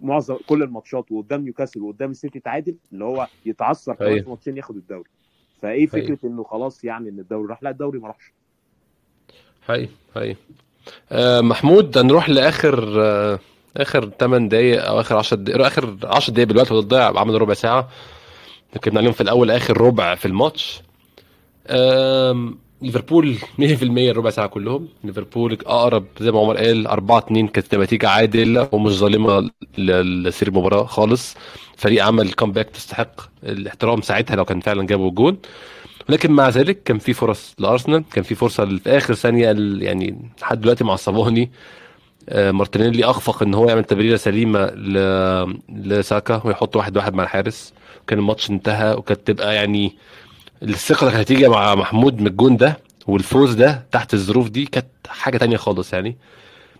معظم كل الماتشات وقدام نيوكاسل وقدام السيتي تعادل، اللي هو يتعثر كمان ماتشين ياخد الدوري. فايه فكره انه خلاص يعني ان الدوري راح؟ لا الدوري ما راحش. هاي محمود هنروح لاخر اخر 8 دقايق او اخر 10 دقايق. اخر 10 دقايق بالوقت هتضيع، عملوا ربع ساعه ركبنا عليهم في الاول. اخر ربع في الماتش ليفربول 100% الربع ساعه كلهم. ليفربول اقرب زي ما عمر قال، 4-2 كانت نتيجه عادله ومش ظالمه لسير المباراه خالص. فريق عمل كومباك تستحق الاحترام ساعتها لو كان فعلا جابوا الجول، ولكن مع ذلك كان في فرص لارسنال، كان في فرصه في اخر ثانيه. يعني لحد دلوقتي معصباني مارتينيلي اخفق ان هو يعمل تبريره سليمه لساكا ويحط 1-1 مع الحارس، وكان الماتش انتهى. وكانت تبقى يعني الثقه اللي كانت هتيجي مع محمود من الجون ده والفوز ده تحت الظروف دي كانت حاجه تانية خالص. يعني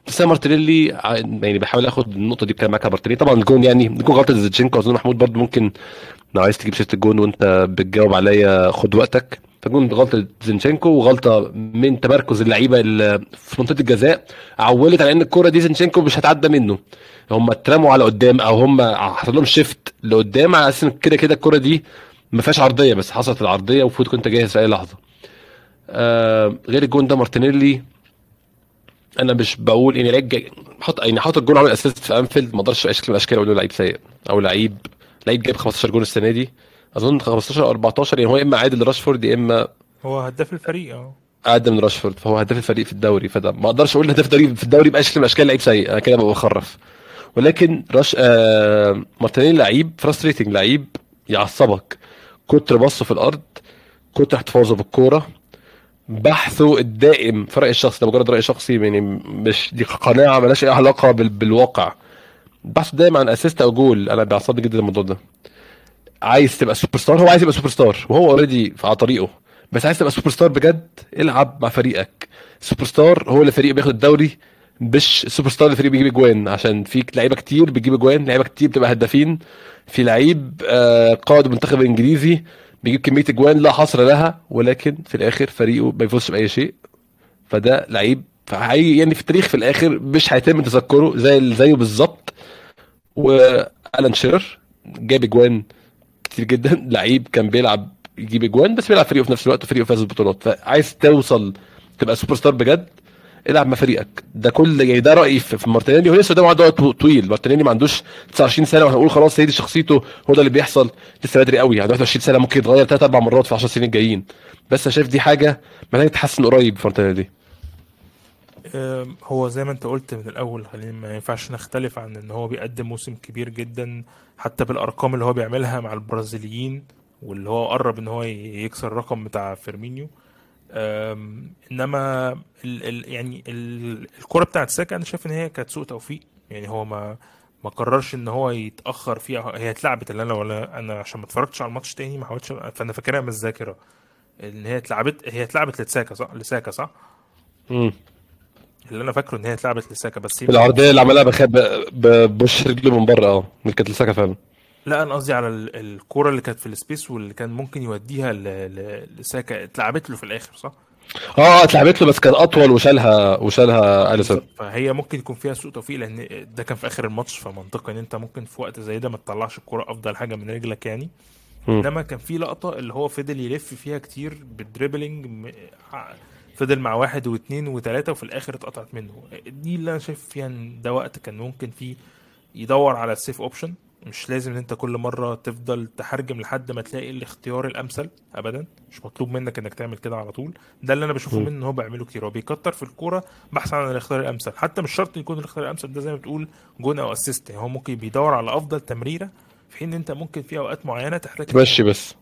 بس مارتينيلي يعني بحاول اخد النقطه دي بكلام معاك مارتينيلي. طبعا الجون يعني بيكون غلطه زينشينكو، اظن محمود برضو ممكن لو عايز تجيب شيت الجون وانت بتجاوب عليا خد وقتك. فجون غلطه زينشينكو وغلطه من تمركز اللعيبه في منطقه الجزاء، عولت على ان الكره دي زينشينكو مش هتعدى منه، هم اترموا على قدام او هم حصل لهم شيفت لقدام على اساس كده الكره دي ما فيهاش عرضيه، بس حصلت العرضيه وفوت كنت جاهز في اي لحظه. غير الجون ده مارتينيلي انا مش بقول اني رجع حط الجون على الاساس في انفيلد، ما اقدرش اشكل اشكال اقول له لعيب سيء او لعيب جايب 15 جون السنه دي، اظن 15 او 14. يعني هو اما عادل راشفورد يا اما هو هداف الفريق اقدم من راشفورد، فهو هداف الفريق في الدوري. فده ما اقدرش اقول هداف الدوري في الدوري باشكال لعيب سيء، انا كده ببقى بخرف. ولكن مارتينيلي لعيب فرستريتنج، لعيب يعصبك، كتر بصه في الارض، كتر احتفاظه بالكوره، بحثه الدائم في راي الشخص. ده مجرد راي شخصي يعني، مش دي قناعه مالهاش اي علاقه بالواقع. بحثه دائما عن اسيست او جول، انا بيعصبني جدا الموضوع ده. عايز تبقى سوبر ستار، هو عايز يبقى سوبر ستار وهو اوريدي على طريقه، بس عايز تبقى سوبر ستار بجد العب مع فريقك. سوبر ستار هو اللي فريق بياخد الدوري، مش سوبر ستار اللي فريق بيجيب اجوان، عشان فيك لعيبه كتير بتجيب اجوان، لعيبه كتير بتبقى هدافين، في لعيب قائد المنتخب الانجليزي بيجيب كميه اجوان لا حصر لها، ولكن في الاخر فريقه ما يفوزش باي شيء. فده لعيب حقيقي يعني في التاريخ في الاخر مش هيتم تذكره زيه بالظبط. والان شيرر جاب اجوان كتير جدا، لعيب كان بيلعب يجيب اجوان بس بيلعب فريقه في نفس الوقت، وفريقه فاز بالبطولات. فعايز توصل تبقى سوبر ستار بجد العب مع فريقك. ده كل يعني ده رايي في مارتينيلي. هو لسه ده موضوع طويل، مارتينيلي ما عندوش 29 سنه وهنقول خلاص هي دي شخصيته هو ده اللي بيحصل، لسه بدري قوي. عنده 21 سنه ممكن يتغير 3-4 مرات في 10 سنين الجايين، بس انا شايف دي حاجه محتاجه تتحسن قريب في مارتينيلي. هو زي ما انت قلت من الاول، خلينا ما ينفعش نختلف عن ان هو بيقدم موسم كبير جدا حتى بالارقام اللي هو بيعملها مع البرازيليين، واللي هو قرب ان هو يكسر الرقم بتاع فيرمينيو. انما يعني الكرة بتاعت ساكا انا شايف ان هي كانت سوء توفيق، يعني هو ما قررش ان هو يتاخر فيها، هي اتلعبت اللي انا عشان ما اتفرجتش على الماتش تاني ما حاولتش، فانا فاكرها من الذاكره ان هي اتلعبت لساكا صح اللي انا فاكره ان هي اتلعبت لساكا، بس العرضيه اللي عملها بوش رجله من بره من كانت لساكا فعلا. لا انا قصدي على الكوره اللي كانت في السبيس واللي كان ممكن يوديها لساكا، اتلعبت له في الاخر صح اتلعبت له بس كان اطول وشالها اليسون. فهي ممكن يكون فيها سوء توفيق لان ده كان في اخر الماتش، فمنطقي ان انت ممكن في وقت زي ده ما تطلعش الكوره افضل حاجه من رجلك يعني. انما كان في لقطه اللي هو فضل يلف فيها كتير بالدريبلينج، فضل مع 1 و2 و3 وفي الاخر اتقطعت منه. دي اللي انا شايف فيها ده وقت كان ممكن فيه يدور على السيف اوبشن مش لازم ان انت كل مره تفضل تحرجم لحد ما تلاقي الاختيار الامثل ابدا. مش مطلوب منك انك تعمل كده على طول. ده اللي انا بشوفه منه، هو بيعمله كتير، هو بيكتر في الكوره بحث عن الاختيار الامثل. حتى مش شرط يكون الاختيار الامثل ده زي ما بتقول جون او اسيست، هو ممكن بيدور على افضل تمريره، في حين انت ممكن في اوقات معينه تحتاج تمشي بس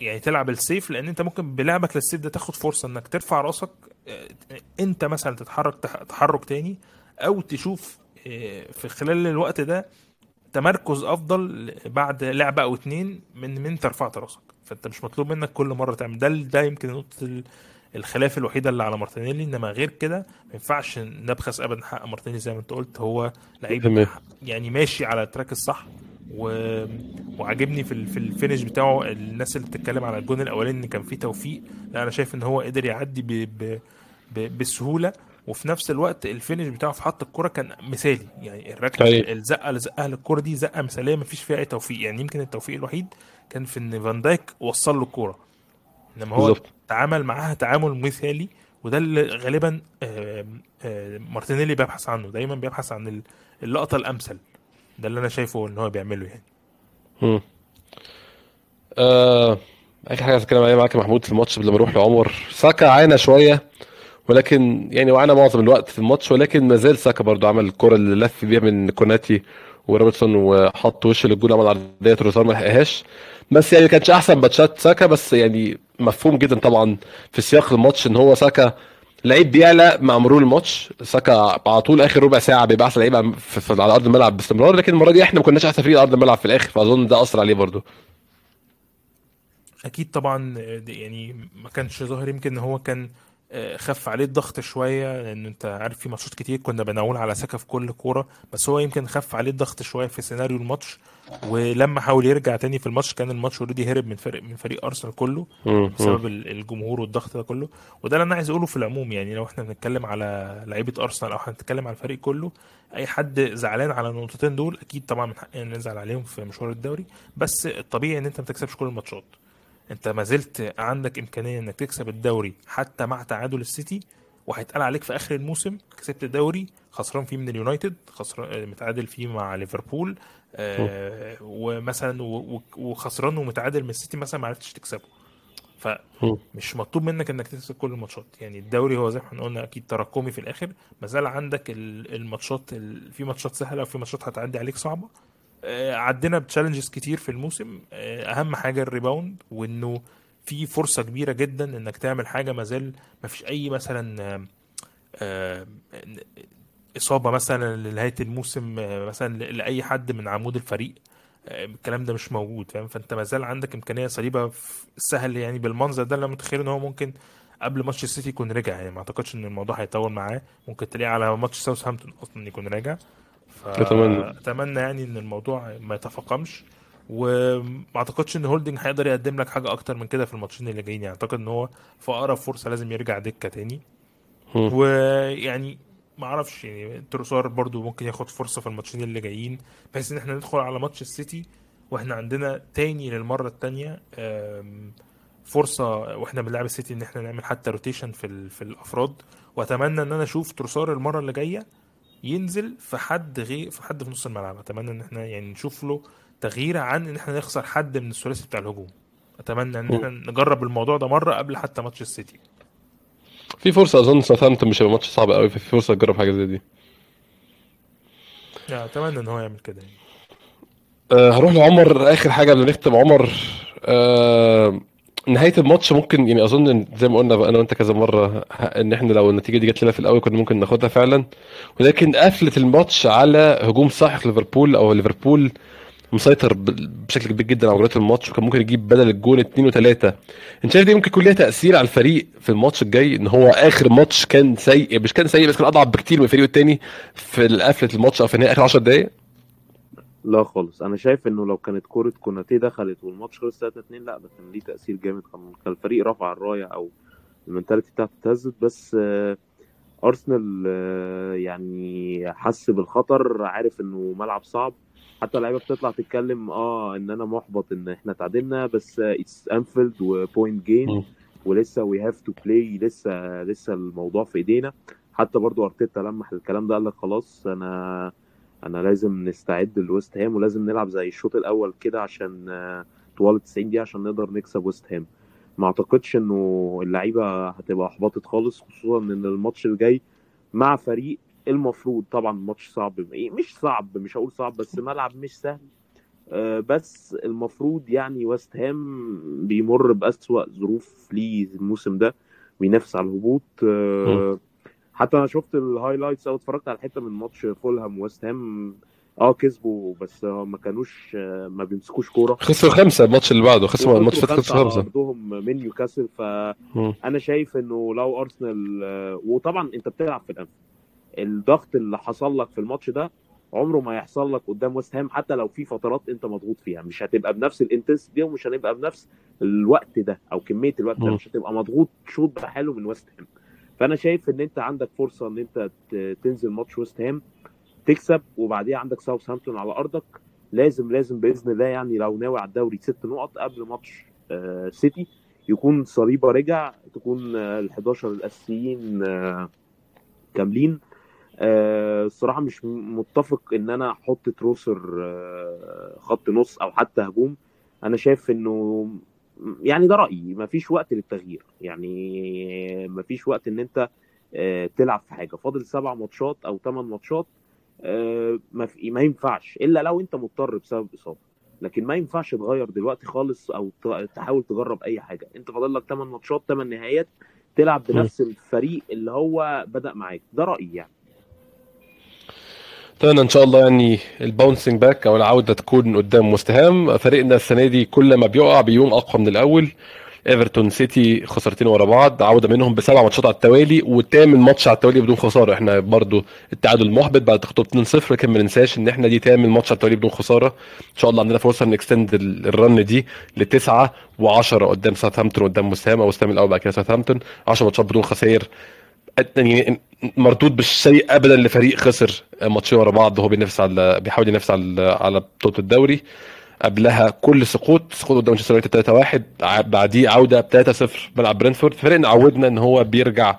يعني تلعب السيف، لان انت ممكن بلعبك للسيف ده تاخد فرصه انك ترفع راسك انت مثلا، تتحرك تحرك تاني، او تشوف في خلال الوقت ده تمركز افضل بعد لعبه او اتنين من ترفعت راسك. فانت مش مطلوب منك كل مره تعمل ده يمكن نقطه الخلاف الوحيده اللي على مارتينيلي، انما غير كده ما ينفعش نبخس ابدا حق مارتينيلي. زي ما انت قلت هو لعيب يعني ماشي على التراك الصح، وعجبني في الفينش بتاعه. الناس اللي بتتكلم على الجون الاولاني ان كان فيه توفيق، لا انا شايف ان هو قدر يعدي بسهوله، وفي نفس الوقت الفينش بتاعه في حط الكرة كان مثالي. يعني الركله الزقه لزقها للكرة دي زقه مثاليه، مفيش فيها اي توفيق. يعني يمكن التوفيق الوحيد كان في ان فان دايك وصل له الكرة، انما هو تعامل معها تعامل مثالي. وده اللي غالبا مارتينيلي بيبحث عنه دايما، بيبحث عن اللقطه الامثل. ده اللي انا شايفه ان هو بيعمله يعني. اخر حاجه اتكلم عليها معاك محمود في الماتش قبل ما اروح لعمر، ساكا عانى شويه، ولكن يعني وعانى معظم الوقت في الماتش، ولكن ما زال ساكا برضو عمل الكره اللي لف بيها من كونيتي وروبرتسون وحط وش للجول، عمل عرضيه تروسار ما لحقهاش، بس يعني كانتش احسن باتشات ساكا. بس يعني مفهوم جدا طبعا في سياق الماتش ان هو ساكا لعيب بيعلى مع مرور الماتش. ساكا على طول اخر ربع ساعه بيبقى احسن لعيب على ارض الملعب باستمرار، لكن المره دي احنا ما كناش احسن فريق على ارض الملعب في الاخر، فاظن ده اثر عليه برضو. اكيد طبعا، يعني ما كانش ظاهر، يمكن هو كان خف عليه الضغط شويه، لان انت عارف في ماتشات كتير كنا بنقول على ساكا في كل كوره، بس هو يمكن خف عليه الضغط شويه في سيناريو الماتش. ولما حاول يرجع تاني في الماتش كان الماتش اوريدي هرب من فريق ارسنال كله بسبب الجمهور والضغط ده كله. وده اللي انا عايز اقوله في العموم، يعني لو احنا بنتكلم على لعيبه ارسنال او هنتكلم على الفريق كله، اي حد زعلان على النقطتين دول اكيد طبعا من حقنا نزعل عليهم في مشوار الدوري، بس الطبيعي ان انت ما تكسبش كل الماتشات. انت ما زلت عندك امكانيه انك تكسب الدوري حتى مع تعادل السيتي، وهيتقال عليك في اخر الموسم كسبت الدوري خسران فيه من اليونايتد، خسران متعادل فيه مع ليفربول، ومثلا وخسران ومتعادل من السيتي مثلا ما عرفتش تكسبه. فمش مطلوب منك انك تكسب كل الماتشات. يعني الدوري هو زي ما احنا قلنا اكيد تراكمي في الاخر، ما زال عندك الماتشات، في ماتشات سهله وفي ماتشات هتعدي عليك صعبه. عدنا بتشالنجز كتير في الموسم، اهم حاجه الريباوند، وانه في فرصه كبيره جدا انك تعمل حاجه. ما زال ما فيش اي مثلا اصابه مثلا لنهايه الموسم مثلا لاي حد من عمود الفريق، الكلام ده مش موجود، فاهم؟ فانت ما زال عندك امكانيه صليبه سهل يعني بالمنظر ده. انا متخيل ان هو ممكن قبل ماتش السيتي يكون رجع، يعني ما اعتقدش ان الموضوع هيطول معاه، ممكن تلاقيه على ماتش ساوثهامبتون اصلا يكون راجع. اتمنى يعني ان الموضوع ما يتفاقمش، وما اعتقدش ان هولدينج هيقدر يقدم لك حاجه اكتر من كده في الماتشين اللي جايين. يعني اعتقد ان هو في اقرب فرصه لازم يرجع دكه تاني، ويعني ما اعرفش يعني تروسار برضو ممكن ياخد فرصه في الماتشين اللي جايين، بحيث ان احنا ندخل على ماتش السيتي واحنا عندنا تاني للمره الثانيه فرصه واحنا بنلعب السيتي ان احنا نعمل حتى روتيشن في الافراد. واتمنى ان انا اشوف تروسار المره اللي جايه ينزل في حد في نص الملعب. اتمنى ان احنا يعني نشوف له تغيير عن ان احنا نخسر حد من الثلاثي بتاع الهجوم. اتمنى ان احنا نجرب الموضوع ده مره قبل حتى ماتش السيتي. في فرصه اظن ساوثهامبتون مش هيبقى ماتش صعب قوي، في فرصه نجرب حاجه زي دي. اتمنى ان هو يعمل كده يعني. هروح لعمر اخر حاجه قبل ما نختم. عمر نهايه الماتش ممكن يعني اظن زي ما قلنا انا وانت كذا مره ان احنا لو النتيجه دي جت لنا في الاول كنا ممكن ناخدها فعلا، ولكن قفله الماتش على هجوم ساحق ليفربول، او ليفربول مسيطر بشكل كبير جدا على مجريات الماتش، وكان ممكن يجيب بدل الجول 2 و3. انت شايف دي ممكن يكون ليها تاثير على الفريق في الماتش الجاي، ان هو اخر ماتش كان سيء، مش كان سيء بس كان اضعف بكتير من الفريق الثاني في قفله الماتش او في نهايه اخر 10 دقائق؟ لا خالص، انا شايف انه لو كانت كوره كوناتي دخلت والماتش خلص 3-2 لا ده كان ليه تاثير جامد، كان الفريق رفع الرايه او المنتاليتي بتاعته اتهزت. بس ارسنال يعني حس بالخطر، عارف انه ملعب صعب، حتى اللعيبه بتطلع تتكلم ان انا محبط ان احنا تعادلنا، بس اتس انفيلد وبوينت جين ولسه وي هاف تو بلاي، لسه الموضوع في ايدينا. حتى برضو ارتيتا لمح الكلام ده، قال لك خلاص انا احنا لازم نستعد لويست هام ولازم نلعب زي الشوط الاول كده عشان طوال 90 دقيقه عشان نقدر نكسب ويست هام. ما اعتقدش انه اللعيبه هتبقى احبطت خالص، خصوصا ان الماتش الجاي مع فريق المفروض طبعا ماتش صعب، مش صعب، مش هقول صعب بس ملعب مش سهل، بس المفروض يعني ويست هام بيمر بأسوأ ظروف ليه الموسم ده وينافس على الهبوط. حتى انا شفت الهايلايتس او اتفرجت على حته من ماتش فولهام ويست هام، كسبوا بس ما كانوش ما بيمسكوش كوره، خسروا 5 الماتش اللي بعده، خسروا الماتش فات 5 ضدهم من نيوكاسل. فانا شايف انه لو ارسنال، وطبعا انت بتلعب في الأنفيلد، الضغط اللي حصل لك في الماتش ده عمره ما يحصل لك قدام ويست هام، حتى لو في فترات انت مضغوط فيها مش هتبقى بنفس الانتنسيتي دي ومش هنبقى بنفس الوقت ده او كميه الوقت ده، مش هتبقى مضغوط شوط بحاله من ويست هام. فانا شايف ان انت عندك فرصه ان انت تنزل ماتش ويست هام تكسب، وبعديها عندك ساوثهامبتون على ارضك، لازم باذن الله يعني لو ناوي على الدوري 6 نقط قبل ماتش سيتي يكون صليبه رجع، تكون ال11 الاساسيين كاملين. الصراحه مش متفق ان انا احط تروسر خط نص او حتى هجوم، انا شايف انه يعني ده رايي مفيش وقت للتغيير، يعني مفيش وقت ان انت تلعب في حاجه، فاضل 7 ماتشات او 8 ماتشات، ما ينفعش الا لو انت مضطر بسبب اصابه، لكن ما ينفعش تغير دلوقتي خالص او تحاول تجرب اي حاجه. انت فاضل لك 8 ماتشات 8 نهائيات تلعب بنفس الفريق اللي هو بدأ معاك، ده رايي يعني. ان شاء الله يعني الباونسينج باك او العوده تكون قدام ويست هام. فريقنا السنه دي كل ما بيقع بيقوم اقوى من الاول، ايفرتون سيتي خسارتين ورا بعض، عوده منهم ب7 ماتشات على التوالي، والثامن ماتش على التوالي بدون خساره. احنا برضو التعادل محبط بعد تخطيط 2-0، لكن ما ننساش ان احنا دي 8 ماتش على التوالي بدون خساره. ان شاء الله عندنا فرصه ان نكستند الرن دي ل9 و10 قدام ساوثهامبتون، قدام ويست هام او ويست هام الاول بعد كده ساوثهامبتون، 10 ماتشات بدون خسائر. يعني مردود بالشيء ابدا لفريق خسر ماتشين ورا بعض وهو بينافس على بيحاول ينافس على بطوله الدوري. قبلها كل سقوط قدام مانشستر يونايتد 3-1، بعديه عوده 3-0 ملعب برينفورد. فريقنا عودنا ان هو بيرجع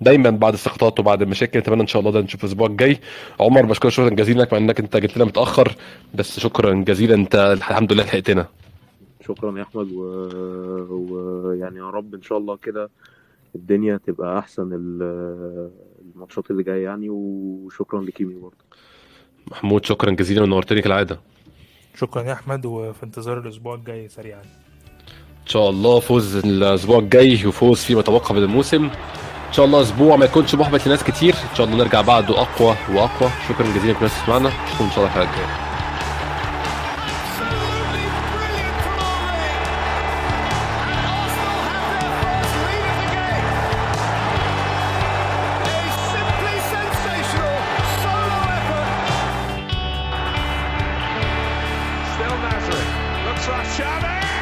دايما بعد السقطات وبعد المشاكل. اتمنى ان شاء الله ده نشوف الاسبوع الجاي. عمر بشكرك شكرا جزيلا لك، مع انك انت جيت لنا متاخر بس شكرا جزيلا، انت الحمد لله لحقتنا. شكرا يا احمد، ويعني يا رب ان شاء الله كده الدنيا تبقى احسن الماتشات اللي جايه يعني. وشكرا لكيمي برضه. محمود شكرا جزيلا ونورتني كالعاده. شكرا يا احمد، وفي انتظار الاسبوع الجاي سريعا ان شاء الله فوز الاسبوع الجاي وفوز فيما تبقى من الموسم ان شاء الله. اسبوع ما يكونش محبط لناس كتير ان شاء الله، نرجع بعده اقوى واقوى. شكرا جزيلا لكم ناس سمعنا، نشوفكم ان شاء الله الحلقه الجايه. Shot